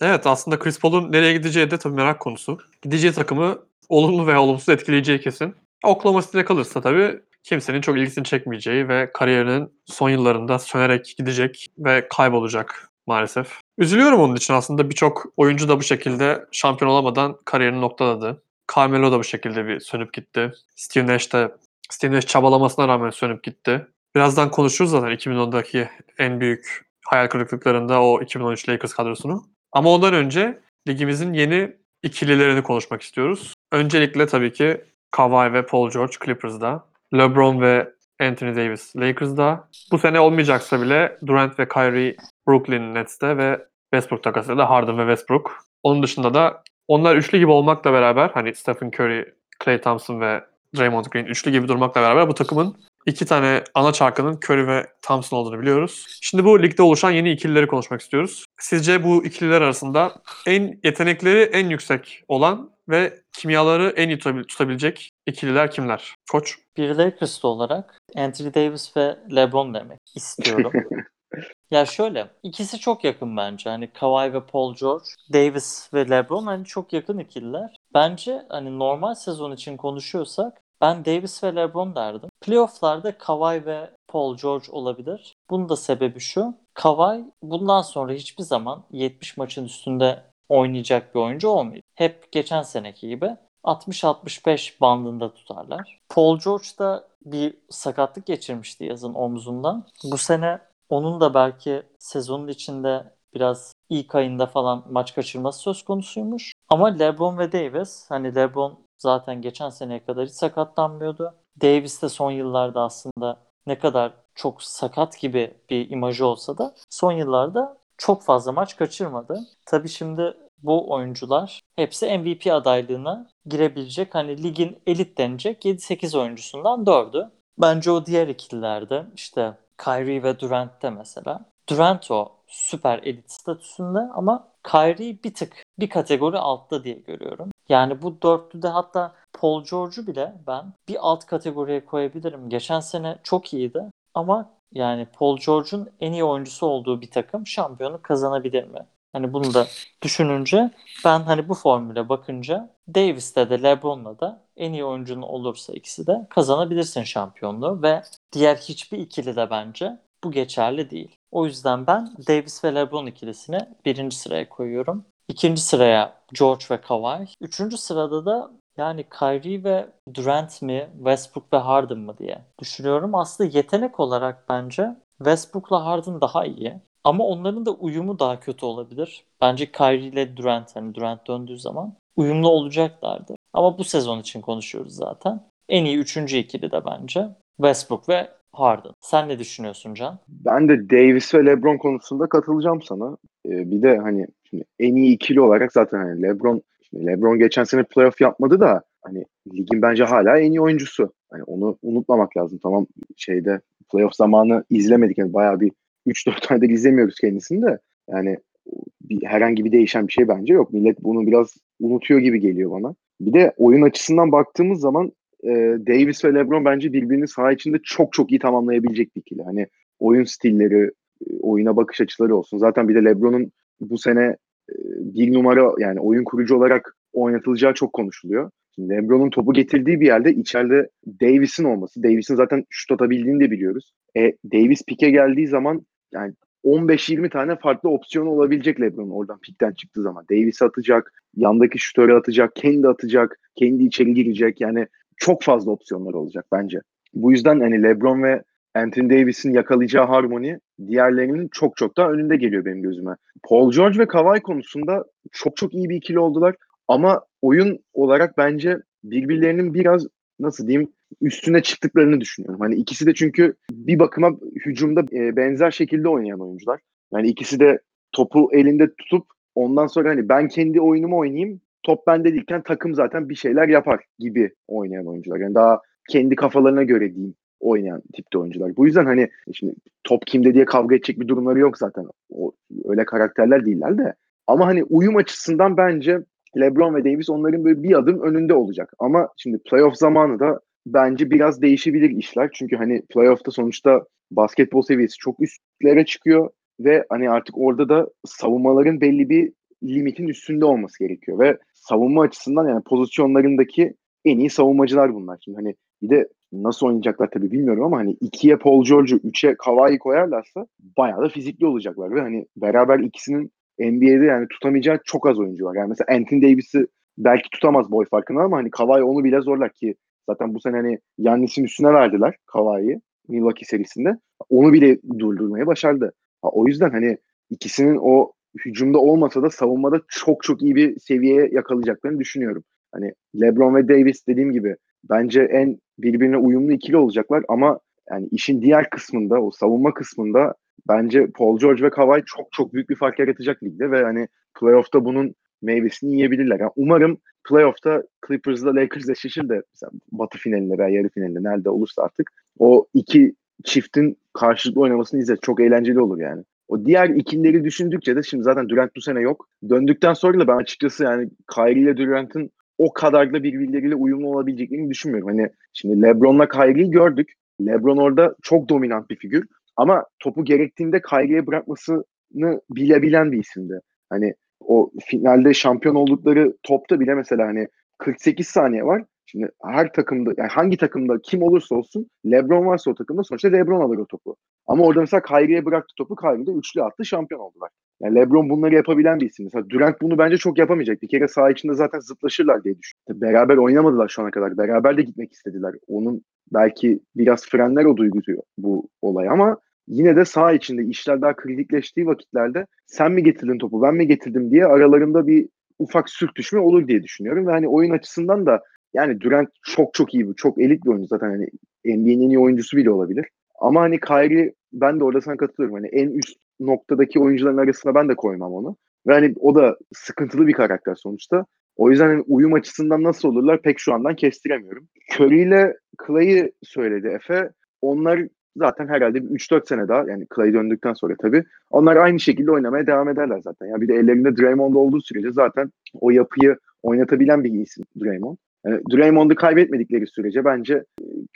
Evet aslında Chris Paul'un nereye gideceği de tabii merak konusu. Gideceği takımı olumlu veya olumsuz etkileyeceği kesin. Oklahoma City'de kalırsa tabii kimsenin çok ilgisini çekmeyeceği ve kariyerinin son yıllarında sönerek gidecek ve kaybolacak maalesef. Üzülüyorum onun için aslında birçok oyuncu da bu şekilde şampiyon olamadan kariyerini noktaladı. Carmelo da bu şekilde bir sönüp gitti. Steve Nash de Steve Nash çabalamasına rağmen sönüp gitti. Birazdan konuşuruz zaten iki bin ondaki en büyük hayal kırıklıklarında o iki bin on üç Lakers kadrosunu. Ama ondan önce ligimizin yeni ikililerini konuşmak istiyoruz. Öncelikle tabii ki Kawhi ve Paul George Clippers'da. LeBron ve Anthony Davis Lakers'da. Bu sene olmayacaksa bile Durant ve Kyrie Brooklyn Nets'te ve Westbrook takasıyla Harden ve Westbrook. Onun dışında da onlar üçlü gibi olmakla beraber hani Stephen Curry, Klay Thompson ve Draymond Green üçlü gibi durmakla beraber bu takımın iki tane ana çarkının Curry ve Thompson olduğunu biliyoruz. Şimdi bu ligde oluşan yeni ikilileri konuşmak istiyoruz. Sizce bu ikililer arasında en yetenekleri en yüksek olan ve kimyaları en iyi tutabilecek ikililer kimler? Koç? Bir Lakers'ta olarak Anthony Davis ve LeBron demek istiyorum. Ya şöyle, ikisi çok yakın bence. Hani Kawhi ve Paul George, Davis ve LeBron hani çok yakın ikililer. Bence hani normal sezon için konuşuyorsak ben Davis ve LeBron derdim. Playoff'larda Kawhi ve Paul George olabilir. Bunun da sebebi şu. Kawhi bundan sonra hiçbir zaman yetmiş maçın üstünde oynayacak bir oyuncu olmayacak. Hep geçen seneki gibi altmış altmış beş bandında tutarlar. Paul George da bir sakatlık geçirmişti yazın omzundan. Bu sene onun da belki sezonun içinde biraz ilk ayında falan maç kaçırması söz konusuymuş. Ama LeBron ve Davis, hani LeBron zaten geçen seneye kadar hiç sakatlanmıyordu. Davis de son yıllarda aslında ne kadar çok sakat gibi bir imajı olsa da son yıllarda çok fazla maç kaçırmadı. Tabii şimdi bu oyuncular hepsi M V P adaylığına girebilecek, hani ligin elit denecek yedi sekiz oyuncusundan dördü. Bence o diğer ikililerde, işte Kyrie ve Durant'te mesela. Durant o süper elit statüsünde ama Kyrie bir tık bir kategori altta diye görüyorum. Yani bu dörtlüde hatta Paul George'u bile ben bir alt kategoriye koyabilirim. Geçen sene çok iyiydi ama yani Paul George'un en iyi oyuncusu olduğu bir takım şampiyonu kazanabilir mi? Hani bunu da düşününce ben hani bu formüle bakınca Davis'te de LeBron'la da en iyi oyuncunun olursa ikisi de kazanabilirsin şampiyonluğu ve diğer hiçbir ikili de bence bu geçerli değil. O yüzden ben Davis ve LeBron ikilisini birinci sıraya koyuyorum. İkinci sıraya George ve Kawhi. Üçüncü sırada da yani Kyrie ve Durant mi, Westbrook ve Harden mı diye düşünüyorum. Aslında yetenek olarak bence Westbrook'la Harden daha iyi. Ama onların da uyumu daha kötü olabilir. Bence Kyrie ile Durant, hani Durant döndüğü zaman uyumlu olacaklardı. Ama bu sezon için konuşuyoruz zaten. En iyi üçüncü ikili de bence Westbrook ve Harden. Sen ne düşünüyorsun Can? Ben de Davis ve LeBron konusunda katılacağım sana. Ee, bir de hani şimdi en iyi ikili olarak zaten hani LeBron, şimdi LeBron geçen sene playoff yapmadı da hani ligin bence hala en iyi oyuncusu. Hani onu unutmamak lazım. Tamam şeyde playoff zamanı izlemedik yani bayağı bir üç dört tane de izlemiyoruz kendisini de. Yani bir, herhangi bir değişen bir şey bence yok. Millet bunu biraz unutuyor gibi geliyor bana. Bir de oyun açısından baktığımız zaman e, Davis ve LeBron bence birbirini saha içinde çok çok iyi tamamlayabilecek bir ikili. Hani oyun stilleri, oyuna bakış açıları olsun. Zaten bir de LeBron'un bu sene e, bir numara yani oyun kurucu olarak oynatılacağı çok konuşuluyor. Şimdi LeBron'un topu getirdiği bir yerde içeride Davis'in olması. Davis'in zaten şut atabildiğini de biliyoruz. E, Davis pike geldiği zaman yani on beş yirmi tane farklı opsiyon olabilecek LeBron'un oradan pikten çıktığı zaman. Davis atacak, yandaki şutörü atacak, kendi atacak, kendi içeri girecek. Yani çok fazla opsiyonlar olacak bence. Bu yüzden hani LeBron ve Anthony Davis'in yakalayacağı harmoni diğerlerinin çok çok daha önünde geliyor benim gözüme. Paul George ve Kawhi konusunda çok çok iyi bir ikili oldular. Ama oyun olarak bence birbirlerinin biraz nasıl diyeyim üstüne çıktıklarını düşünüyorum. Hani ikisi de çünkü bir bakıma hücumda benzer şekilde oynayan oyuncular. Yani ikisi de topu elinde tutup ondan sonra hani ben kendi oyunumu oynayayım, top bende değilken takım zaten bir şeyler yapar gibi oynayan oyuncular. Yani daha kendi kafalarına göre diyeyim oynayan tipte oyuncular. Bu yüzden hani şimdi top kimde diye kavga edecek bir durumları yok zaten. O, öyle karakterler değiller de. Ama hani uyum açısından bence LeBron ve Davis onların böyle bir adım önünde olacak. Ama şimdi playoff zamanı da bence biraz değişebilir işler. Çünkü hani playoff'ta sonuçta basketbol seviyesi çok üstlere çıkıyor ve hani artık orada da savunmaların belli bir limitin üstünde olması gerekiyor ve savunma açısından yani pozisyonlarındaki en iyi savunmacılar bunlar. Şimdi hani bir de nasıl oynayacaklar tabii bilmiyorum ama hani ikiye Paul George'u, üçe Kawhi'yi koyarlarsa bayağı da fizikli olacaklar ve hani beraber ikisinin N B A'de yani tutamayacağı çok az oyuncu var. Yani mesela Anthony Davis'i belki tutamaz boy farkına ama hani Kawhi onu bile zorlar ki zaten bu sene hani Yannis'in üstüne verdiler Kawhi'yi Milwaukee serisinde. Onu bile durdurmayı başardı. Ha, o yüzden hani ikisinin o hücumda olmasa da savunmada çok çok iyi bir seviyeye yakalayacaklarını düşünüyorum. Hani LeBron ve Davis dediğim gibi bence en birbirine uyumlu ikili olacaklar ama yani işin diğer kısmında, o savunma kısmında bence Paul George ve Kawhi çok çok büyük bir fark yaratacak ligde ve hani playoff'ta bunun meyvesini yiyebilirler. Yani umarım playoff'ta Clippers'la Lakers eşleşir de batı finalinde veya yarı finalinde nerede olursa artık o iki çiftin karşılıklı oynamasını izler. Çok eğlenceli olur yani. O diğer ikilileri düşündükçe de şimdi zaten Durant bu sene yok. Döndükten sonra da ben açıkçası yani Kyrie ile Durant'ın o kadar da birbirleriyle uyumlu olabileceklerini düşünmüyorum. Hani şimdi LeBron'la Kyrie'yi gördük. LeBron orada çok dominant bir figür. Ama topu gerektiğinde Kyrie'ye bırakmasını bilebilen bir isimdi. Hani o finalde şampiyon oldukları topta bile mesela hani kırk sekiz saniye var. Şimdi her takımda, yani hangi takımda kim olursa olsun LeBron varsa o takımda sonuçta LeBron alır o topu. Ama orada mesela Kyrie'ye bıraktı topu, Kyrie de üçlü attı, şampiyon oldular. Yani LeBron bunları yapabilen bir isim. Mesela Durant bunu bence çok yapamayacak. Bir kere saha içinde zaten zıplaşırlar diye düşündüm. Beraber oynamadılar şu ana kadar. Beraber de gitmek istediler. Onun belki biraz frenler o duyguyu bu olay, ama yine de saha içinde işler daha kritikleştiği vakitlerde sen mi getirdin topu, ben mi getirdim diye aralarında bir ufak sürtüşme olur diye düşünüyorum. Ve hani oyun açısından da yani Durant çok çok iyi, çok elit bir oyuncu zaten. Hani N B A'nin en iyi oyuncusu bile olabilir. Ama hani Kyrie, ben de orada sana katılıyorum. Hani en üst noktadaki oyuncuların arasına ben de koymam onu. Ve hani o da sıkıntılı bir karakter sonuçta. O yüzden hani uyum açısından nasıl olurlar pek şu andan kestiremiyorum. Curry ile Clay'i söyledi Efe. Onlar zaten herhalde bir üç dört sene daha, yani Clay döndükten sonra tabii, onlar aynı şekilde oynamaya devam ederler zaten. Yani bir de ellerinde Draymond olduğu sürece zaten o yapıyı oynatabilen bir isim Draymond. Yani Draymond'u kaybetmedikleri sürece bence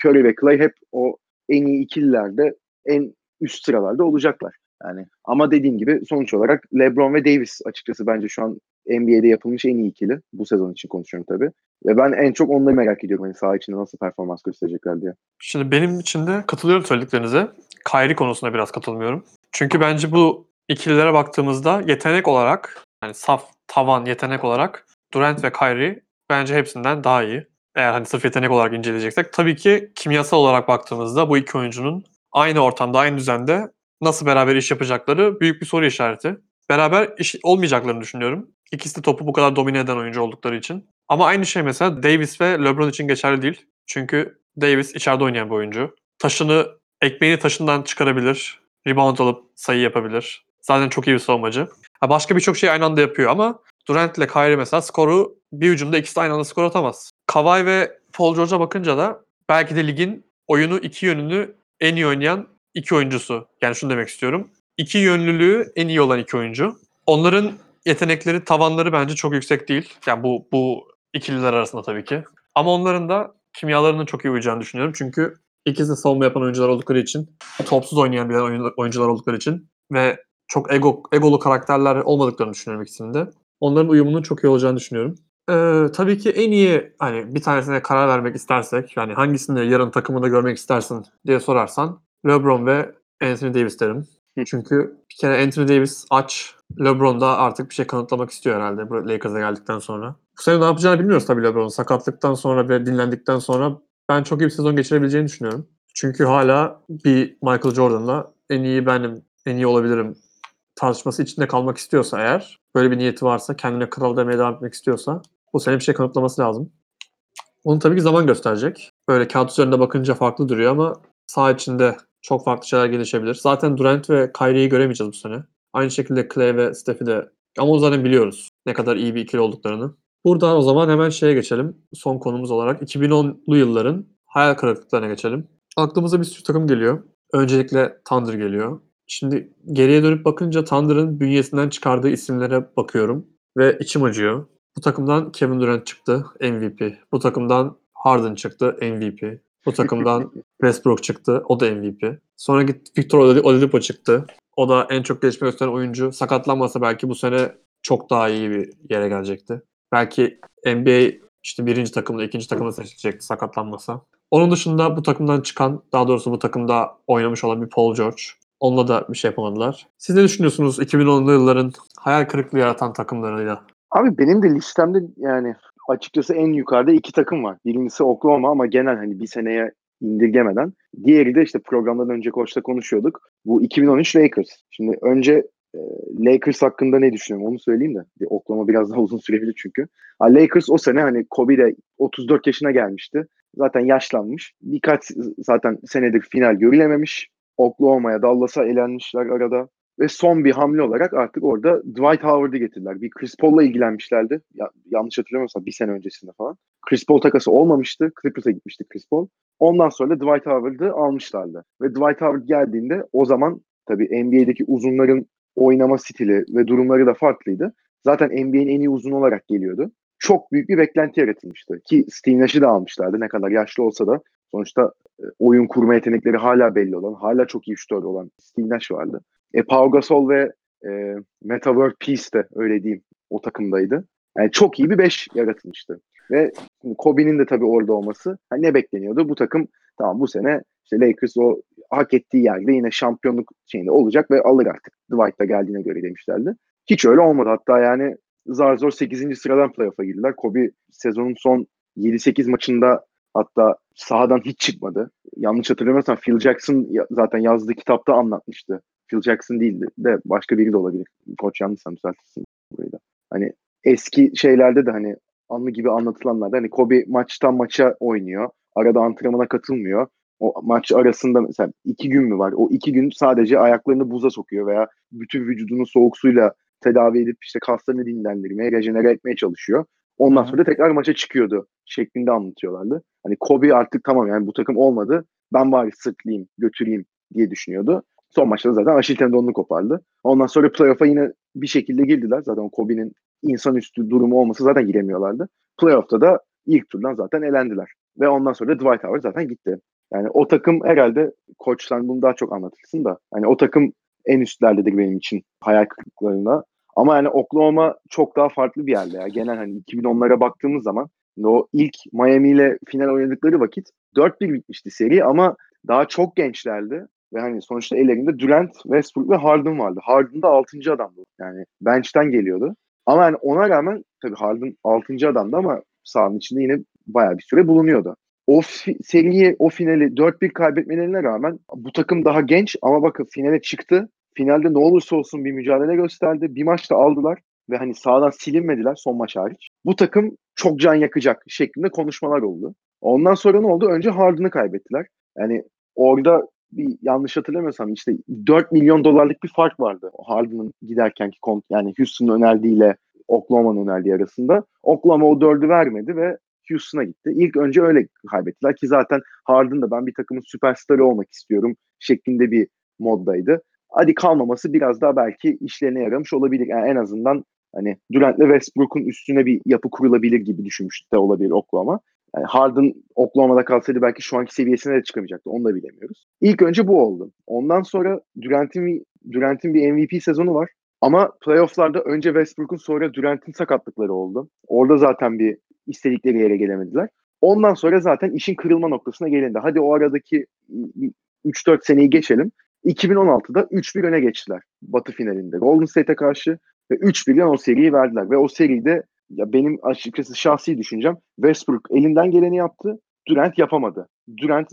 Curry ve Clay hep o en iyi ikililerde, en üst sıralarda olacaklar. Yani ama dediğim gibi sonuç olarak LeBron ve Davis açıkçası bence şu an N B A'de yapılmış en iyi ikili. Bu sezon için konuşuyorum tabii. Ve ben en çok onları merak ediyorum. Hani saha içinde nasıl performans gösterecekler diye. Şimdi benim için de katılıyorum söylediklerinize. Kyrie konusunda biraz katılmıyorum. Çünkü bence bu ikililere baktığımızda yetenek olarak, yani saf tavan yetenek olarak Durant ve Kyrie bence hepsinden daha iyi. Eğer hani sırf yetenek olarak inceleyeceksek. Tabii ki kimyasal olarak baktığımızda bu iki oyuncunun aynı ortamda, aynı düzende nasıl beraber iş yapacakları büyük bir soru işareti. Beraber iş olmayacaklarını düşünüyorum. İkisi de topu bu kadar domine eden oyuncu oldukları için. Ama aynı şey mesela Davis ve LeBron için geçerli değil. Çünkü Davis içeride oynayan bir oyuncu. Taşını, ekmeğini taşından çıkarabilir. Rebound alıp sayı yapabilir. Zaten çok iyi bir savunmacı. Başka birçok şeyi aynı anda yapıyor ama Durant ile Kyrie mesela skoru bir hücumda ikisi de aynı anda skor atamaz. Kawhi ve Paul George'a bakınca da belki de ligin oyunu iki yönünü en iyi oynayan iki oyuncusu. Yani şunu demek istiyorum. İki yönlülüğü en iyi olan iki oyuncu. Onların yetenekleri, tavanları bence çok yüksek değil. Yani bu bu ikililer arasında tabii ki. Ama onların da kimyalarının çok iyi uyacağını düşünüyorum. Çünkü ikisi de savunma yapan oyuncular oldukları için, topsuz oynayan bir oyuncular oldukları için ve çok ego egolu karakterler olmadıklarını düşünüyorum ikisinde. Onların uyumunun çok iyi olacağını düşünüyorum. Ee, tabii ki en iyi, hani bir tanesine karar vermek istersek, yani hangisini yarın takımında görmek istersin diye sorarsan LeBron ve Anthony Davis derim. Çünkü bir kere Anthony Davis aç, LeBron da artık bir şey kanıtlamak istiyor herhalde Lakers'a geldikten sonra. Bu sene ne yapacağını bilmiyoruz tabii LeBron. Sakatlıktan sonra ve dinlendikten sonra ben çok iyi bir sezon geçirebileceğini düşünüyorum. Çünkü hala bir Michael Jordan'la en iyi benim, en iyi olabilirim tartışması içinde kalmak istiyorsa eğer, böyle bir niyeti varsa, kendine kral demeye devam etmek istiyorsa bu sene bir şey kanıtlaması lazım. Onu tabii ki zaman gösterecek. Böyle kağıt üzerinde bakınca farklı duruyor ama saha içinde çok farklı şeyler gelişebilir. Zaten Durant ve Kyrie'yi göremeyeceğiz bu sene. Aynı şekilde Clay ve Steph'i de. Ama o zaten biliyoruz ne kadar iyi bir ikili olduklarını. Buradan o zaman hemen şeye geçelim. Son konumuz olarak iki bin onlu yılların hayal kırıklıklarına geçelim. Aklımıza bir sürü takım geliyor. Öncelikle Thunder geliyor. Şimdi geriye dönüp bakınca Thunder'ın bünyesinden çıkardığı isimlere bakıyorum. Ve içim acıyor. Bu takımdan Kevin Durant çıktı, M V P. Bu takımdan Harden çıktı, M V P. Bu takımdan Westbrook çıktı. O da M V P. Sonra Victor Oladipo çıktı. O da en çok gelişme gösteren oyuncu. Sakatlanmasa belki bu sene çok daha iyi bir yere gelecekti. Belki N B A işte birinci takımda, ikinci takımda seçilecekti sakatlanmasa. Onun dışında bu takımdan çıkan, daha doğrusu bu takımda oynamış olan bir Paul George. Onunla da bir şey yapamadılar. Siz ne düşünüyorsunuz iki bin onlu yılların hayal kırıklığı yaratan takımlarıyla? Abi benim de listemde yani açıkçası en yukarıda iki takım var. Birincisi Oklahoma ama genel hani bir seneye indirgemeden. Diğeri de işte programdan önce koçla konuşuyorduk. Bu iki bin on üç Lakers. Şimdi önce e, Lakers hakkında ne düşünüyorum onu söyleyeyim de. Bir Oklahoma biraz daha uzun sürebilir çünkü. Ha, Lakers o sene hani Kobe de otuz dört yaşına gelmişti. Zaten yaşlanmış. Birkaç zaten senedir final görülememiş. Oklahoma'ya, Dallas'a elenmişler arada. Ve son bir hamle olarak artık orada Dwight Howard'ı getirdiler. Bir Chris Paul'la ilgilenmişlerdi. Ya, yanlış hatırlamıyorsam bir sene öncesinde falan. Chris Paul takası olmamıştı. Clippers'a gitmişti Chris Paul. Ondan sonra da Dwight Howard'ı almışlardı. Ve Dwight Howard geldiğinde o zaman tabii N B A'deki uzunların oynama stili ve durumları da farklıydı. Zaten N B A'nin en iyi uzun olarak geliyordu. Çok büyük bir beklenti yaratılmıştı. Ki Steve Nash'i de almışlardı ne kadar yaşlı olsa da. Sonuçta oyun kurma yetenekleri hala belli olan, hala çok iyi şutör olan Steve Nash vardı. E, Paul Gasol ve e, Meta World Peace de öyle diyeyim o takımdaydı. Yani çok iyi bir beş yaratılmıştı. Ve Kobe'nin de tabii orada olması, hani ne bekleniyordu? Bu takım tamam bu sene işte Lakers o hak ettiği yerde yine şampiyonluk şeyinde olacak ve alır artık. Dwight'ta geldiğine göre demişlerdi. Hiç öyle olmadı. Hatta yani zar zor sekizinci sıradan playoff'a girdiler. Kobe sezonun son yedi sekiz maçında hatta sahadan hiç çıkmadı. Yanlış hatırlamıyorsam Phil Jackson zaten yazdığı kitapta anlatmıştı. Phil Jackson değildi de başka biri de olabilir. Koç yanlışsam düzeltirsin burayı da. Hani eski şeylerde de hani anlı gibi anlatılanlarda hani Kobe maçtan maça oynuyor. Arada antrenmana katılmıyor. O maç arasında mesela iki gün mü var? O iki gün sadece ayaklarını buza sokuyor veya bütün vücudunu soğuk suyla tedavi edip işte kaslarını dinlendirmeye, rejenere etmeye çalışıyor. Ondan Aha. sonra da tekrar maça çıkıyordu şeklinde anlatıyorlardı. Hani Kobe artık tamam yani bu takım olmadı. Ben bari sırtlayayım, götüreyim diye düşünüyordu. Son maçta zaten Achilles tendonunu kopardı. Ondan sonra playoff'a yine bir şekilde girdiler. Zaten Kobe'nin insanüstü durumu olması zaten giremiyorlardı. Playoff'ta da ilk turdan zaten elendiler. Ve ondan sonra da Dwight Howard zaten gitti. Yani o takım herhalde koç sen bunu daha çok anlatırsın da. Hani o takım en üstlerdedir benim için hayal kırıklıklarında. Ama yani Oklahoma çok daha farklı bir yerde ya. Genel hani iki bin onlara baktığımız zaman o ilk Miami ile final oynadıkları vakit dört bir bitmişti seri ama daha çok gençlerdi. Ve hani sonuçta ellerinde Durant, Westbrook ve Harden vardı. Harden da altıncı adamdı. Yani bench'ten geliyordu. Ama yani ona rağmen tabii Harden altıncı adamdı ama sahanın içinde yine bayağı bir süre bulunuyordu. O fi- seriyi, o finali dört bir kaybetmelerine rağmen bu takım daha genç ama bakın finale çıktı. Finalde ne olursa olsun bir mücadele gösterdi. Bir maçta aldılar ve hani sahadan silinmediler son maç hariç. Bu takım çok can yakacak şeklinde konuşmalar oldu. Ondan sonra ne oldu? Önce Harden'ı kaybettiler. Yani orada bir yanlış hatırlamıyorsam işte dört milyon dolarlık bir fark vardı. Harden'ın giderkenki kont yani Houston'ın önerdiğiyle Oklahoma'nın önerdiği arasında. Oklahoma o dördü vermedi ve Houston'a gitti. İlk önce öyle kaybettiler ki zaten Harden da ben bir takımın süperstarı olmak istiyorum şeklinde bir moddaydı. Hadi kalmaması biraz daha belki işlerine yaramış olabilir. Yani en azından hani Durant'le Westbrook'un üstüne bir yapı kurulabilir gibi düşünmüş de olabilir Oklahoma. Yani Harden Oklahoma'da kalsaydı belki şu anki seviyesine de çıkamayacaktı. Onu da bilemiyoruz. İlk önce bu oldu. Ondan sonra Durant'in, Durant'in bir M V P sezonu var. Ama playoff'larda önce Westbrook'un sonra Durant'in sakatlıkları oldu. Orada zaten bir istedikleri yere gelemediler. Ondan sonra zaten işin kırılma noktasına gelindi. Hadi o aradaki üç dört seneyi geçelim. iki bin on altıda üç bir öne geçtiler Batı finalinde Golden State'e karşı ve üç birden o seriyi verdiler ve o seride ya benim açıkçası şahsi düşüncem Westbrook elinden geleni yaptı, Durant yapamadı. Durant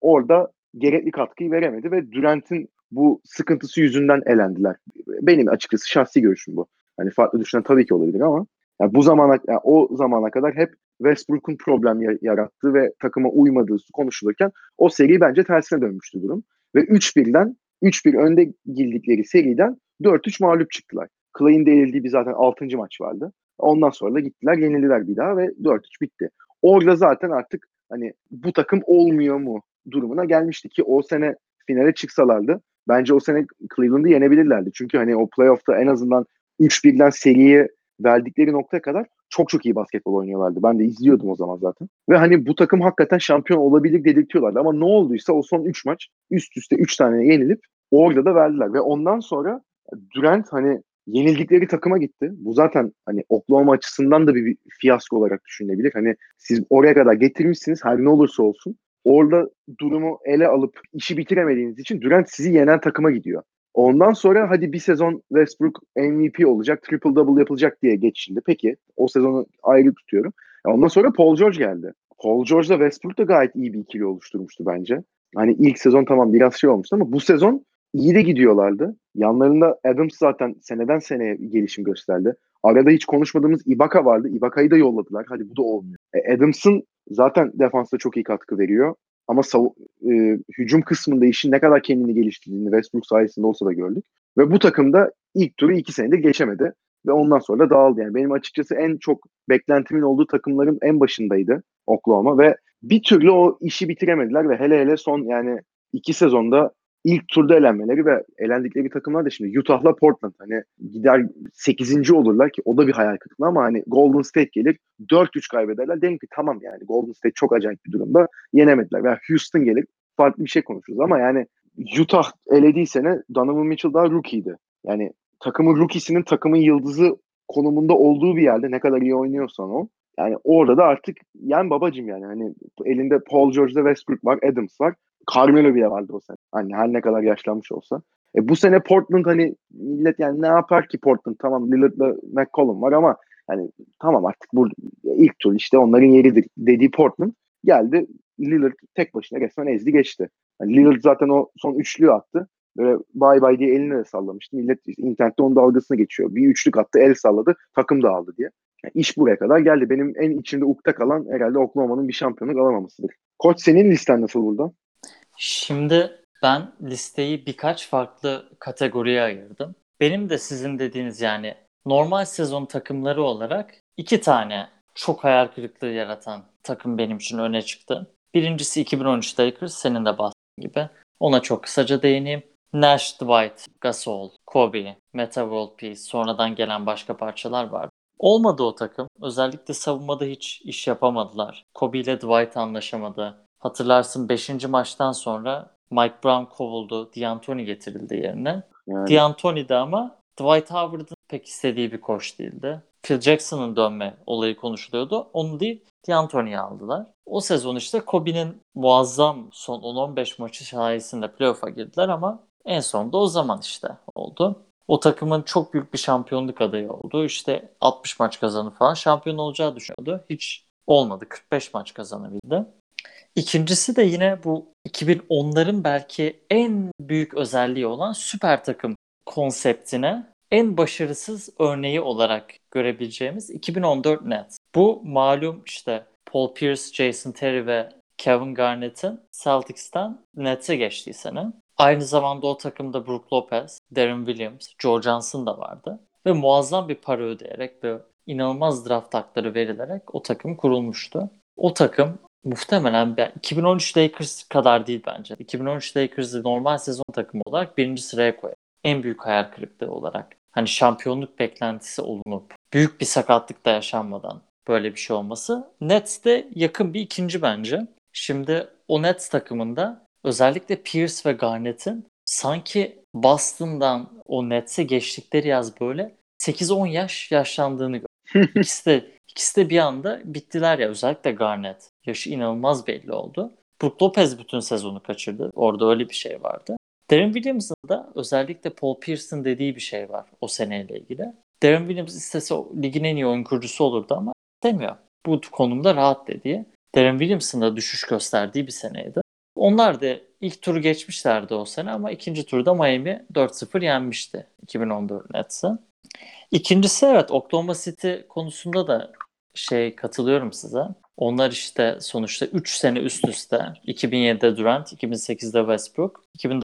orada gerekli katkıyı veremedi ve Durant'in bu sıkıntısı yüzünden elendiler. Benim açıkçası şahsi görüşüm bu. Hani farklı düşünen tabii ki olabilir ama yani bu zamana yani o zamana kadar hep Westbrook'un problem yarattığı ve takıma uymadığı konuşulurken o seri bence tersine dönmüştü durum. Ve üç birden üç bir önde girdikleri seriden dört üç mağlup çıktılar. Clay'in değildiği bir zaten altıncı maç vardı. Ondan sonra da gittiler yenildiler bir daha ve dört üç bitti. Orada zaten artık hani bu takım olmuyor mu durumuna gelmişti ki o sene finale çıksalardı bence o sene Cleveland'ı yenebilirlerdi. Çünkü hani o playoff'ta en azından üç birden seriye verdikleri noktaya kadar çok çok iyi basketbol oynuyorlardı. Ben de izliyordum o zaman zaten. Ve hani bu takım hakikaten şampiyon olabilir dedirtiyorlardı. Ama ne olduysa o son üç maç üst üste üç tane yenilip orada da verdiler. Ve ondan sonra Durant hani yenildikleri takıma gitti. Bu zaten hani Oklahoma açısından da bir, bir fiyasko olarak düşünülebilir. Hani siz oraya kadar getirmişsiniz her ne olursa olsun. Orada durumu ele alıp işi bitiremediğiniz için Durant sizi yenen takıma gidiyor. Ondan sonra hadi bir sezon Westbrook M V P olacak, triple double yapılacak diye geçildi. Peki o sezonu ayrı tutuyorum. Ondan sonra Paul George geldi. Paul George'la Westbrook da gayet iyi bir ikili oluşturmuştu bence. Hani ilk sezon tamam biraz şey olmuştu ama bu sezon iyi de gidiyorlardı. Yanlarında Adams zaten seneden seneye gelişim gösterdi. Arada hiç konuşmadığımız Ibaka vardı. Ibaka'yı da yolladılar. Hadi bu da olmuyor. E, Adams'ın zaten defansta çok iyi katkı veriyor. Ama sav- e, hücum kısmında işin ne kadar kendini geliştirdiğini Westbrook sayesinde olsa da gördük. Ve bu takımda ilk turu iki senede geçemedi. Ve ondan sonra da dağıldı. Yani benim açıkçası en çok beklentimin olduğu takımların en başındaydı Oklahoma. Ve bir türlü o işi bitiremediler. Ve hele hele son yani iki sezonda ilk turda elenmeleri ve elendikleri takımlar da şimdi Utah'la Portland. Hani gider sekizinci olurlar ki o da bir hayal kırıklığı ama hani Golden State gelir dört üç kaybederler. Derim ki tamam yani Golden State çok acayip bir durumda yenemediler. Veya Houston gelir farklı bir şey konuşuruz ama yani Utah elediği sene Donovan Mitchell daha rookie'ydi. Yani takımın rookie'sinin takımın yıldızı konumunda olduğu bir yerde ne kadar iyi oynuyorsan o. Yani orada da artık yen babacım yani hani elinde Paul George'da Westbrook var, Adams var. Carmelo bile vardı o sene. Hani her ne kadar yaşlanmış olsa. E bu sene Portland hani millet yani ne yapar ki Portland? Tamam Lillard'la McCollum var ama hani tamam artık burada ilk tur işte onların yeridir dediği Portland geldi. Lillard tek başına resmen ezdi geçti. Yani Lillard zaten o son üçlüğü attı. Böyle bay bay diye elini de sallamıştı. Millet işte internette onun dalgasına geçiyor. Bir üçlük attı, el salladı, takım dağıldı diye. Yani iş buraya kadar geldi. Benim en içimde ukta kalan herhalde Oklahoma'nın bir şampiyonluk alamamasıdır. Koç senin listen nasıl burada? Şimdi ben listeyi birkaç farklı kategoriye ayırdım. Benim de sizin dediğiniz yani normal sezon takımları olarak iki tane çok hayal kırıklığı yaratan takım benim için öne çıktı. Birincisi iki bin on üç Lakers, senin de bahsettiğin gibi. Ona çok kısaca değineyim. Nash, Dwight, Gasol, Kobe, Meta World Peace, sonradan gelen başka parçalar vardı. Olmadı o takım. Özellikle savunmada hiç iş yapamadılar. Kobe ile Dwight anlaşamadı. Hatırlarsın beşinci maçtan sonra Mike Brown kovuldu. D'Antoni getirildi yerine. Yani. D'Antoni de ama Dwight Howard'ın pek istediği bir koç değildi. Phil Jackson'ın dönme olayı konuşuluyordu. Onu değil D'Antoni'yi aldılar. O sezon işte Kobe'nin muazzam son on on beş maçı sayesinde playoff'a girdiler ama en sonunda o zaman işte oldu. O takımın çok büyük bir şampiyonluk adayı oldu. İşte altmış maç kazanıp falan şampiyon olacağı düşünüyordu. Hiç olmadı. kırk beş maç kazanabildi. İkincisi de yine bu iki bin onların belki en büyük özelliği olan süper takım konseptine en başarısız örneği olarak görebileceğimiz iki bin on dört Nets. Bu malum işte Paul Pierce, Jason Terry ve Kevin Garnett'in Celtics'ten Nets'e geçtiği sene. Aynı zamanda o takımda Brook Lopez, Deron Williams, Joe Johnson da vardı. Ve muazzam bir para ödeyerek ve inanılmaz draft hakları verilerek o takım kurulmuştu. O takım muhtemelen iki bin on üç Lakers kadar değil bence. iki bin on üç Lakers'ı normal sezon takımı olarak birinci sıraya koyar. En büyük hayal kırıklığı olarak. Hani şampiyonluk beklentisi olunup büyük bir sakatlık da yaşanmadan böyle bir şey olması. Nets de yakın bir ikinci bence. Şimdi o Nets takımında özellikle Pierce ve Garnett'in sanki Boston'dan o Nets'e geçtikleri yaz böyle sekiz on yaş yaşlandığını gördüm. İkisi de, ikisi de bir anda bittiler ya, özellikle Garnett. Yaşı inanılmaz belli oldu. Brook Lopez bütün sezonu kaçırdı. Orada öyle bir şey vardı. Deron Williams'ın da özellikle Paul Pierce'ın dediği bir şey var o seneyle ilgili. Deron Williams istese ligin en iyi oyun kurucusu olurdu ama demiyor. Bu konumda rahat dediği. Deron Williams'ın da düşüş gösterdiği bir seneydi. Onlar da ilk turu geçmişlerdi o sene ama ikinci turda Miami dört sıfır yenmişti iki bin on dört Nets'e. İkincisi evet Oklahoma City konusunda da şey katılıyorum size. Onlar işte sonuçta üç sene üst üste iki bin yedide Durant, iki bin sekizde Westbrook, iki bin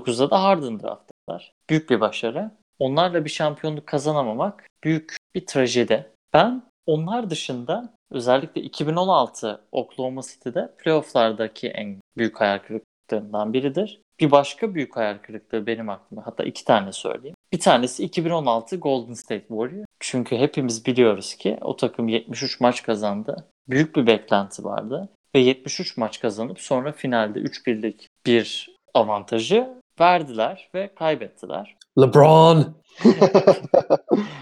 dokuzda da Harden draft ettiler. Büyük bir başarı. Onlarla bir şampiyonluk kazanamamak büyük bir trajedi. Ben onlar dışında özellikle iki bin on altı Oklahoma City'de playofflardaki en büyük hayal kırıklıklarından biridir. Bir başka büyük hayal kırıklığı benim aklıma. Hatta iki tane söyleyeyim. Bir tanesi iki bin on altı Golden State Warriors. Çünkü hepimiz biliyoruz ki o takım yetmiş üç maç kazandı. Büyük bir beklenti vardı. Ve yetmiş üç maç kazanıp sonra finalde üç birlik bir avantajı verdiler ve kaybettiler. LeBron!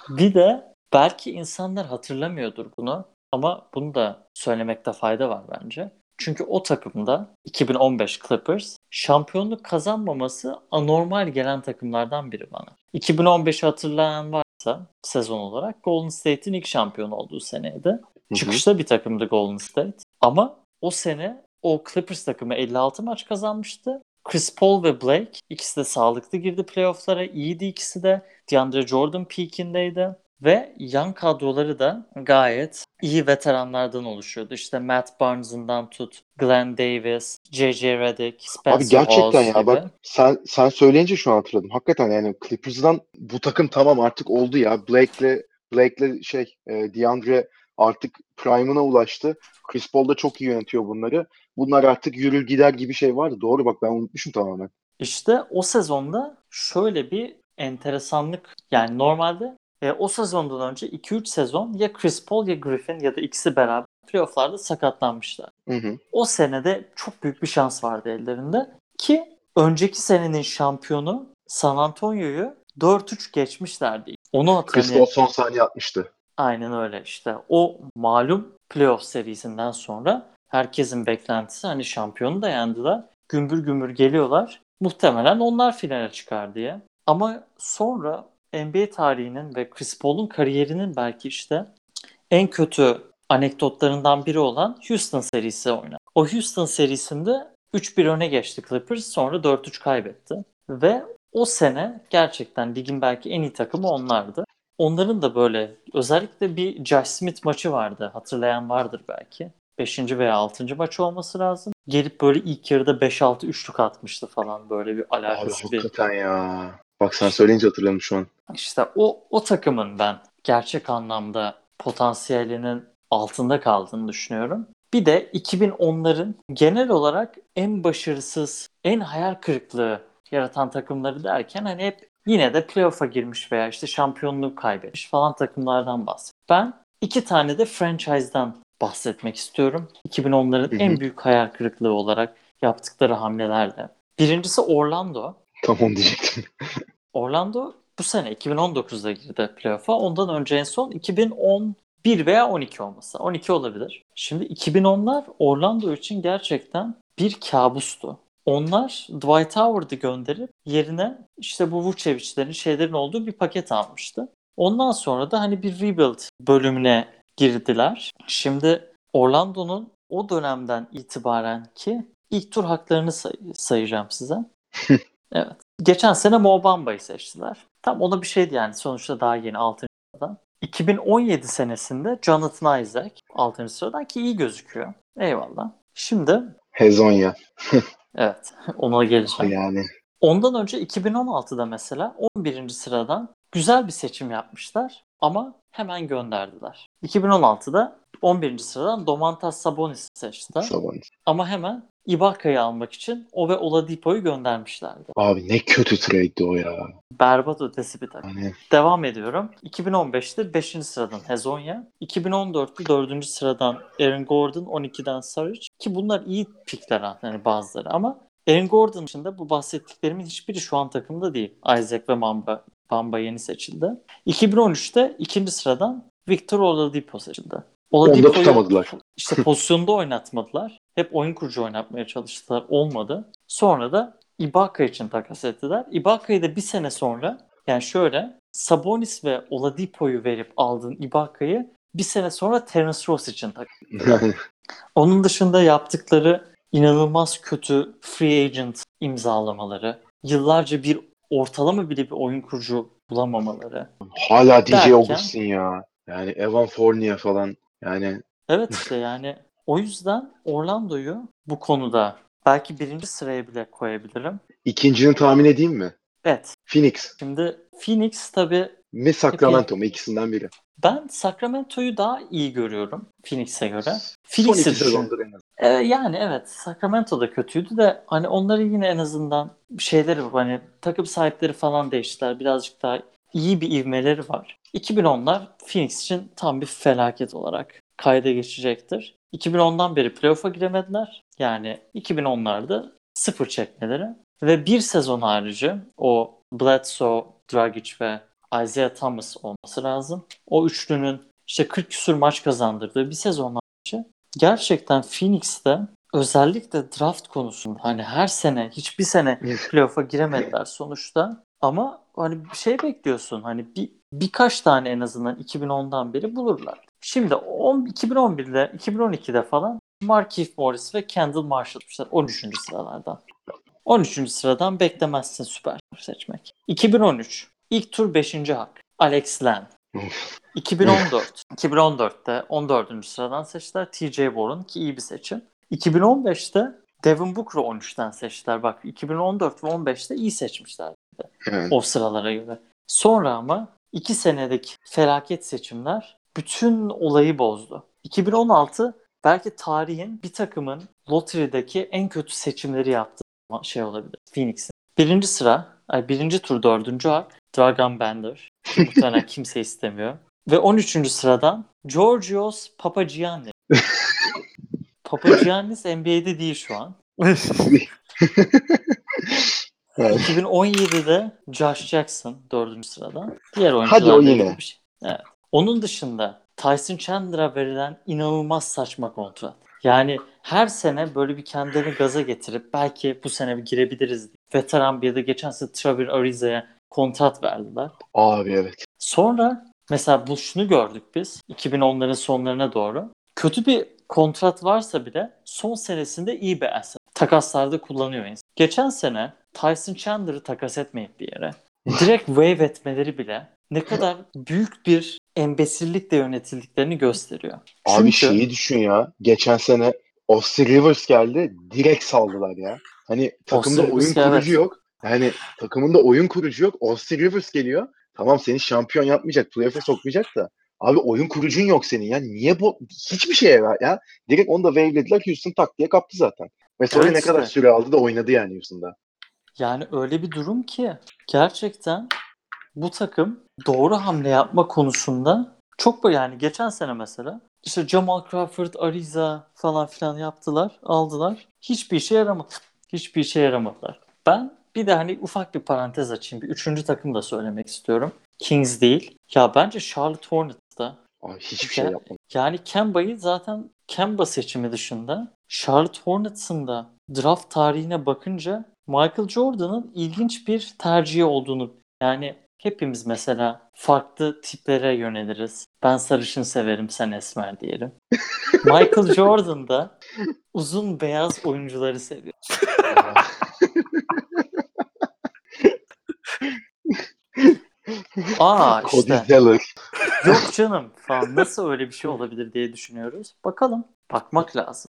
Bir de belki insanlar hatırlamıyordur bunu. Ama bunu da söylemekte fayda var bence. Çünkü o takımda iki bin on beş Clippers şampiyonluk kazanmaması anormal gelen takımlardan biri bana. iki bin on beşi hatırlayan varsa sezon olarak Golden State'in ilk şampiyon olduğu seneydi. Çıkışta bir takımdı Golden State. Ama o sene o Clippers takımı elli altı maç kazanmıştı. Chris Paul ve Blake ikisi de sağlıklı girdi playofflara. İyiydi ikisi de. DeAndre Jordan peak'indeydi. Ve yan kadroları da gayet iyi veteranlardan oluşuyordu. İşte Matt Barnes'ından tut, Glenn Davis, J J Redick, Spencer Abi gerçekten Hawes ya gibi. Bak sen, sen söyleyince şu an hatırladım. Hakikaten yani Clippers'dan bu takım tamam artık oldu ya. Blake'le Blake'le şey e, DeAndre artık prime'ına ulaştı. Chris Paul da çok iyi yönetiyor bunları. Bunlar artık yürür gider gibi şey vardı. Doğru bak ben unutmuşum tamamen. İşte o sezonda şöyle bir enteresanlık yani normalde E, o sezondan önce iki üç sezon ya Chris Paul ya Griffin ya da ikisi beraber playofflarda sakatlanmışlar. Hı hı. O senede çok büyük bir şans vardı ellerinde ki önceki senenin şampiyonu San Antonio'yu dört üç geçmişlerdi. Onu hatırlayın. Chris Paul son saniye atmıştı. Aynen öyle işte. O malum playoff serisinden sonra herkesin beklentisi hani şampiyonu da yendiler. gümbür gümbür geliyorlar. Muhtemelen onlar finale çıkar diye. Ama sonra N B A tarihinin ve Chris Paul'un kariyerinin belki işte en kötü anekdotlarından biri olan Houston serisi oynadı. O Houston serisinde üç bir öne geçti Clippers, sonra dört üç kaybetti. Ve o sene gerçekten ligin belki en iyi takımı onlardı. Onların da böyle özellikle bir Josh Smith maçı vardı. Hatırlayan vardır belki. beşinci veya altıncı maçı olması lazım. Gelip böyle ilk yarıda beş altı üçlük atmıştı falan, böyle bir alakası bir. Hakikaten ya. Bak sen söyleyince hatırladım şu an. İşte o o takımın ben gerçek anlamda potansiyelinin altında kaldığını düşünüyorum. Bir de iki bin onların genel olarak en başarısız, en hayal kırıklığı yaratan takımları derken hani hep yine de playoff'a girmiş veya işte şampiyonluğu kaybetmiş falan takımlardan bahsediyorum. Ben iki tane de franchise'dan bahsetmek istiyorum. iki bin onların hı hı. en büyük hayal kırıklığı olarak yaptıkları hamlelerle. Birincisi Orlando. Tamam diyecektim. Orlando bu sene iki bin on dokuzda girdi playoff'a. Ondan önce en son iki bin on bir veya on iki olması. on iki olabilir. Şimdi iki bin onlar Orlando için gerçekten bir kabustu. Onlar Dwight Howard'ı gönderip yerine işte bu Vucevic'lerin şeylerin olduğu bir paket almıştı. Ondan sonra da hani bir rebuild bölümüne girdiler. Şimdi Orlando'nun o dönemden itibaren ki ilk tur haklarını say- sayacağım size. Evet. Geçen sene Mo Bamba'yı seçtiler. Tam ona bir şeydi yani, sonuçta daha yeni altıncı sıradan. iki bin on yedi senesinde Jonathan Isaac altıncı sıradan, ki iyi gözüküyor. Eyvallah. Şimdi Hezonya. Evet. Ona geleceğim. Yani. Ondan önce iki bin on altıda mesela on birinci sıradan güzel bir seçim yapmışlar ama hemen gönderdiler. iki bin on altıda on birinci sıradan Domantas Sabonis'i seçtiler. Sabonis. Ama hemen Ibaka'yı almak için o ve Oladipo'yu göndermişlerdi. Abi ne kötü trade'di o ya. Berbat ötesi bir takım. Hani... Devam ediyorum. iki bin on beşte beşinci sıradan Hezonya, iki bin on dörtte dördüncü sıradan Aaron Gordon, on ikiden Saric, ki bunlar iyi pikler yani bazıları, ama Aaron Gordon için de bu bahsettiklerimin hiçbiri şu an takımda değil. Isaac ve Bamba, Bamba yeni seçildi. iki bin on üçte ikinci sıradan Victor Oladipo seçildi. Oladipo'yu onda tutamadılar. İşte pozisyonda oynatmadılar. Hep oyun kurucu oynatmaya çalıştılar. Olmadı. Sonra da Ibaka için takas ettiler. Ibaka'yı da bir sene sonra, yani şöyle, Sabonis ve Oladipo'yu verip aldığın Ibaka'yı bir sene sonra Terence Ross için takas ettiler. Onun dışında yaptıkları inanılmaz kötü free agent imzalamaları, yıllarca bir ortalama bile bir oyun kurucu bulamamaları. Hala D J Augustin ya. Yani Evan Fournier falan. Yani. Evet işte yani. O yüzden Orlando'yu bu konuda belki birinci sıraya bile koyabilirim. İkincini tahmin edeyim mi? Evet. Phoenix. Şimdi Phoenix tabii. Mi Sacramento mu? İkisinden biri. Ben Sacramento'yu daha iyi görüyorum Phoenix'e göre. Phoenix'i son iki sezondur en azından. Ee, yani evet, Sacramento da kötüydü de hani onları yine en azından şeyleri, hani takım sahipleri falan değiştiler. Birazcık daha iyi bir ivmeleri var. iki bin onlar Phoenix için tam bir felaket olarak kayda geçecektir. iki bin ondan beri playoff'a giremediler. Yani iki bin onlarda sıfır çekmeleri. Ve bir sezon harici o Bledsoe, Dragic ve Isaiah Thomas olması lazım. O üçlünün işte kırk küsur maç kazandırdığı bir sezon harici gerçekten Phoenix'te özellikle draft konusunda hani her sene, hiçbir sene playoff'a giremediler sonuçta. Ama hani bir şey bekliyorsun, hani bir birkaç tane en azından iki bin ondan beri bulurlar. Şimdi iki bin on birde, iki bin on ikide falan Markieff Morris ve Kendall Marshall'mışlar on üçüncü sıralardan. on üçüncü sıradan beklemezsin süper seçmek. iki bin on üç ilk tur beşinci hak Alex Len. iki bin on dört iki bin on dörtte on dördüncü sıradan seçtiler T J Warren, ki iyi bir seçim. iki bin on beşte Devin Booker'ı on üçten seçtiler. Bak iki bin on dört ve on beşte iyi seçmişler. Evet. O sıralara göre. Sonra ama iki senedeki felaket seçimler bütün olayı bozdu. iki bin on altı belki tarihin bir takımın lotterideki en kötü seçimleri yaptığı şey olabilir. Phoenix'in. Birinci sıra, ay birinci tur dördüncü hak Dragan Bender. Muhtemelen kimse istemiyor. Ve on üçüncü sıradan Georgios Papagiannis. Papagiannis N B A'de değil şu an. Evet. iki bin on yedide Josh Jackson dördüncü sıradan. Diğer oyuncular da bir şey. Evet. Onun dışında Tyson Chandler'a verilen inanılmaz saçma kontrat. Yani her sene böyle bir kendilerini gaza getirip belki bu sene bir girebiliriz. Veteran bir de geçen sene Trevor Ariza'ya kontrat verdiler. Abi evet. Sonra mesela bu şunu gördük biz iki bin onların sonlarına doğru. Kötü bir kontrat varsa bile son senesinde iyi bir asset. Takaslarda kullanıyor insan. Geçen sene Tyson Chandler'ı takas etmeyip bir yere direkt wave etmeleri bile ne kadar büyük bir embesillikle yönetildiklerini gösteriyor. Çünkü... Abi şeyi düşün ya. Geçen sene Austin Rivers geldi. Direkt saldılar ya. Hani takımda Austin oyun kurucu evet. yok. Yani takımında oyun kurucu yok. Austin Rivers geliyor. Tamam seni şampiyon yapmayacak. Playoff'a sokmayacak da. Abi oyun kurucun yok senin ya. Niye bu? Hiçbir şeye ver ya. Direkt onu da wave'lediler. Houston tak diye kaptı zaten. Ve sonra evet ne işte. Kadar süre aldı da oynadı yani Houston'da. Yani öyle bir durum ki gerçekten bu takım doğru hamle yapma konusunda çok böyle yani geçen sene mesela işte Jamal Crawford, Ariza falan filan yaptılar, aldılar. Hiçbir işe yaramadı. Hiçbir işe yaramadılar. Ben bir de hani ufak bir parantez açayım. Bir üçüncü takım da söylemek istiyorum. Kings değil. Ya bence Charlotte Hornets'da Ay, hiçbir şey yapmadı. Yani Kemba'yı zaten Kemba seçimi dışında Charlotte Hornets'ın da draft tarihine bakınca Michael Jordan'ın ilginç bir tercihi olduğunu yani hepimiz mesela farklı tiplere yöneliriz. Ben sarışın severim, sen esmer diyelim. Michael Jordan da uzun beyaz oyuncuları seviyor. Aa işte. Yok canım falan nasıl öyle bir şey olabilir diye düşünüyoruz. Bakalım. Bakmak lazım.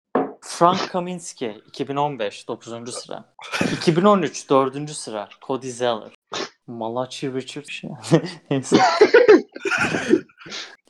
Frank Kaminsky iki bin on beş dokuzuncu sıra. iki bin on üç dördüncü sıra. Cody Zeller. Malachi Richard şey. Neyse.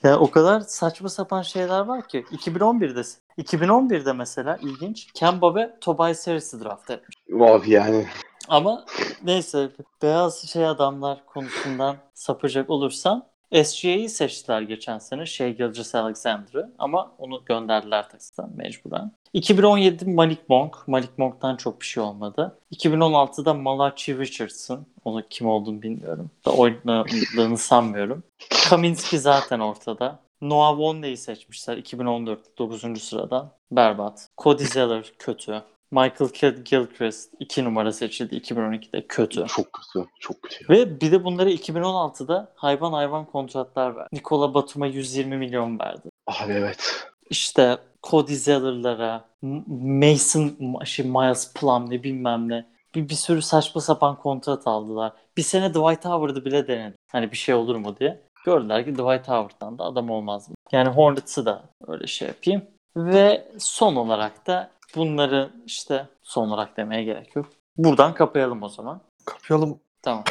Ya o kadar saçma sapan şeyler var ki. iki bin on birde iki bin on birde mesela ilginç. Kemba ve Tobias Harris'i draft etmiş. Vav yani. Ama neyse beyaz şey adamlar konusundan sapacak olursam S G A'yı seçtiler geçen sene. Shai Gilgeous-Alexander'ı ama onu gönderdiler takımdan mecburen. iki bin on yedi Malik Monk. Malik Monk'tan çok bir şey olmadı. iki bin on altıda Malachi Richardson. Onu kim olduğunu bilmiyorum. Da oynadığını sanmıyorum. Kaminsky zaten ortada. Noah Vonley'i seçmişler iki bin on dört dokuzuncu sıradan. Berbat. Cody Zeller kötü. Michael Kidd-Gilchrist iki numara seçildi iki bin on ikide. Kötü. Çok kötü. Çok kötü. Ve bir de bunlara iki bin on altıda hayvan hayvan kontratlar verdi. Nikola Batum'a yüz yirmi milyon verdi. Abi evet. İşte Cody Zeller'lara, Mason, şey Miles Plum ne bilmem ne. Bir, bir sürü saçma sapan kontrat aldılar. Bir sene Dwight Howard'ı bile denedi. Hani bir şey olur mu diye. Gördüler ki Dwight Howard'dan da adam olmaz mı? Yani Hornets'ı da öyle şey yapayım. Ve son olarak da bunları işte son olarak demeye gerek yok. Buradan kapayalım o zaman. Kapayalım. Tamam.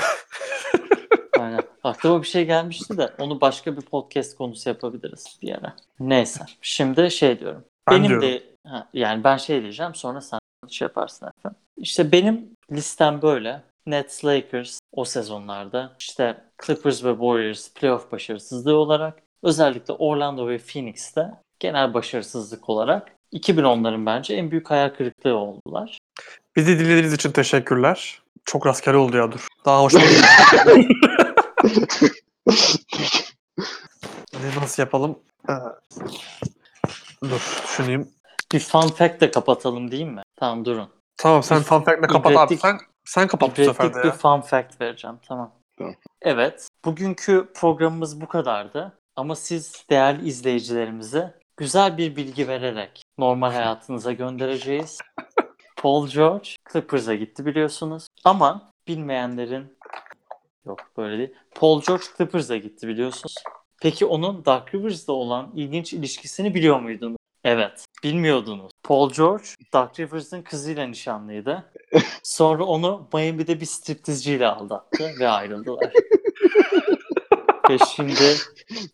Aynen. Aklıma bir şey gelmişti de onu başka bir podcast konusu yapabiliriz bir ara. Neyse. Şimdi şey diyorum. Ben benim diyorum. de ha, yani ben şey diyeceğim sonra sen şey yaparsın efendim. İşte benim listem böyle. Nets, Lakers o sezonlarda işte Clippers ve Warriors playoff başarısızlığı olarak özellikle Orlando ve Phoenix'te genel başarısızlık olarak iki bin onların bence en büyük hayal kırıklığı oldular. Bizi dinlediğiniz için teşekkürler. Çok rastgele oldu ya dur. Daha hoş oldu. Nasıl yapalım? Ee, dur düşüneyim. Bir fun fact de kapatalım değil mi? Tamam durun. Tamam sen fun fact ile kapat abi. Sen, sen kapat bu sefer de ya. Bir fun fact vereceğim tamam. tamam. Evet bugünkü programımız bu kadardı. Ama siz değerli izleyicilerimize güzel bir bilgi vererek normal hayatınıza göndereceğiz. Paul George Clippers'a gitti biliyorsunuz. Ama bilmeyenlerin... Yok böyle değil. Paul George Clippers'a gitti biliyorsunuz. Peki onun Doc Rivers'la olan ilginç ilişkisini biliyor muydunuz? Evet. Bilmiyordunuz. Paul George Doc Rivers'ın kızıyla nişanlıydı. Sonra onu Miami'de bir striptizciyle aldattı ve ayrıldılar. Ve şimdi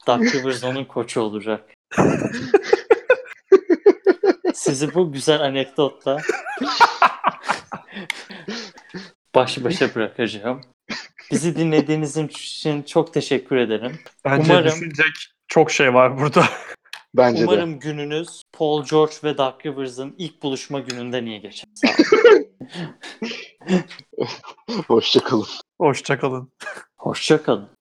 Doc Rivers onun koçu olacak. Sizi bu güzel anekdotla baş başa bırakacağım. Bizi dinlediğiniz için çok teşekkür ederim. Bence umarım, düşünecek çok şey var burada. Bence umarım de. Gününüz Paul George ve Doc Rivers'ın ilk buluşma gününden iyi geçer. Hoşça kalın. Hoşça kalın. Hoşça kalın.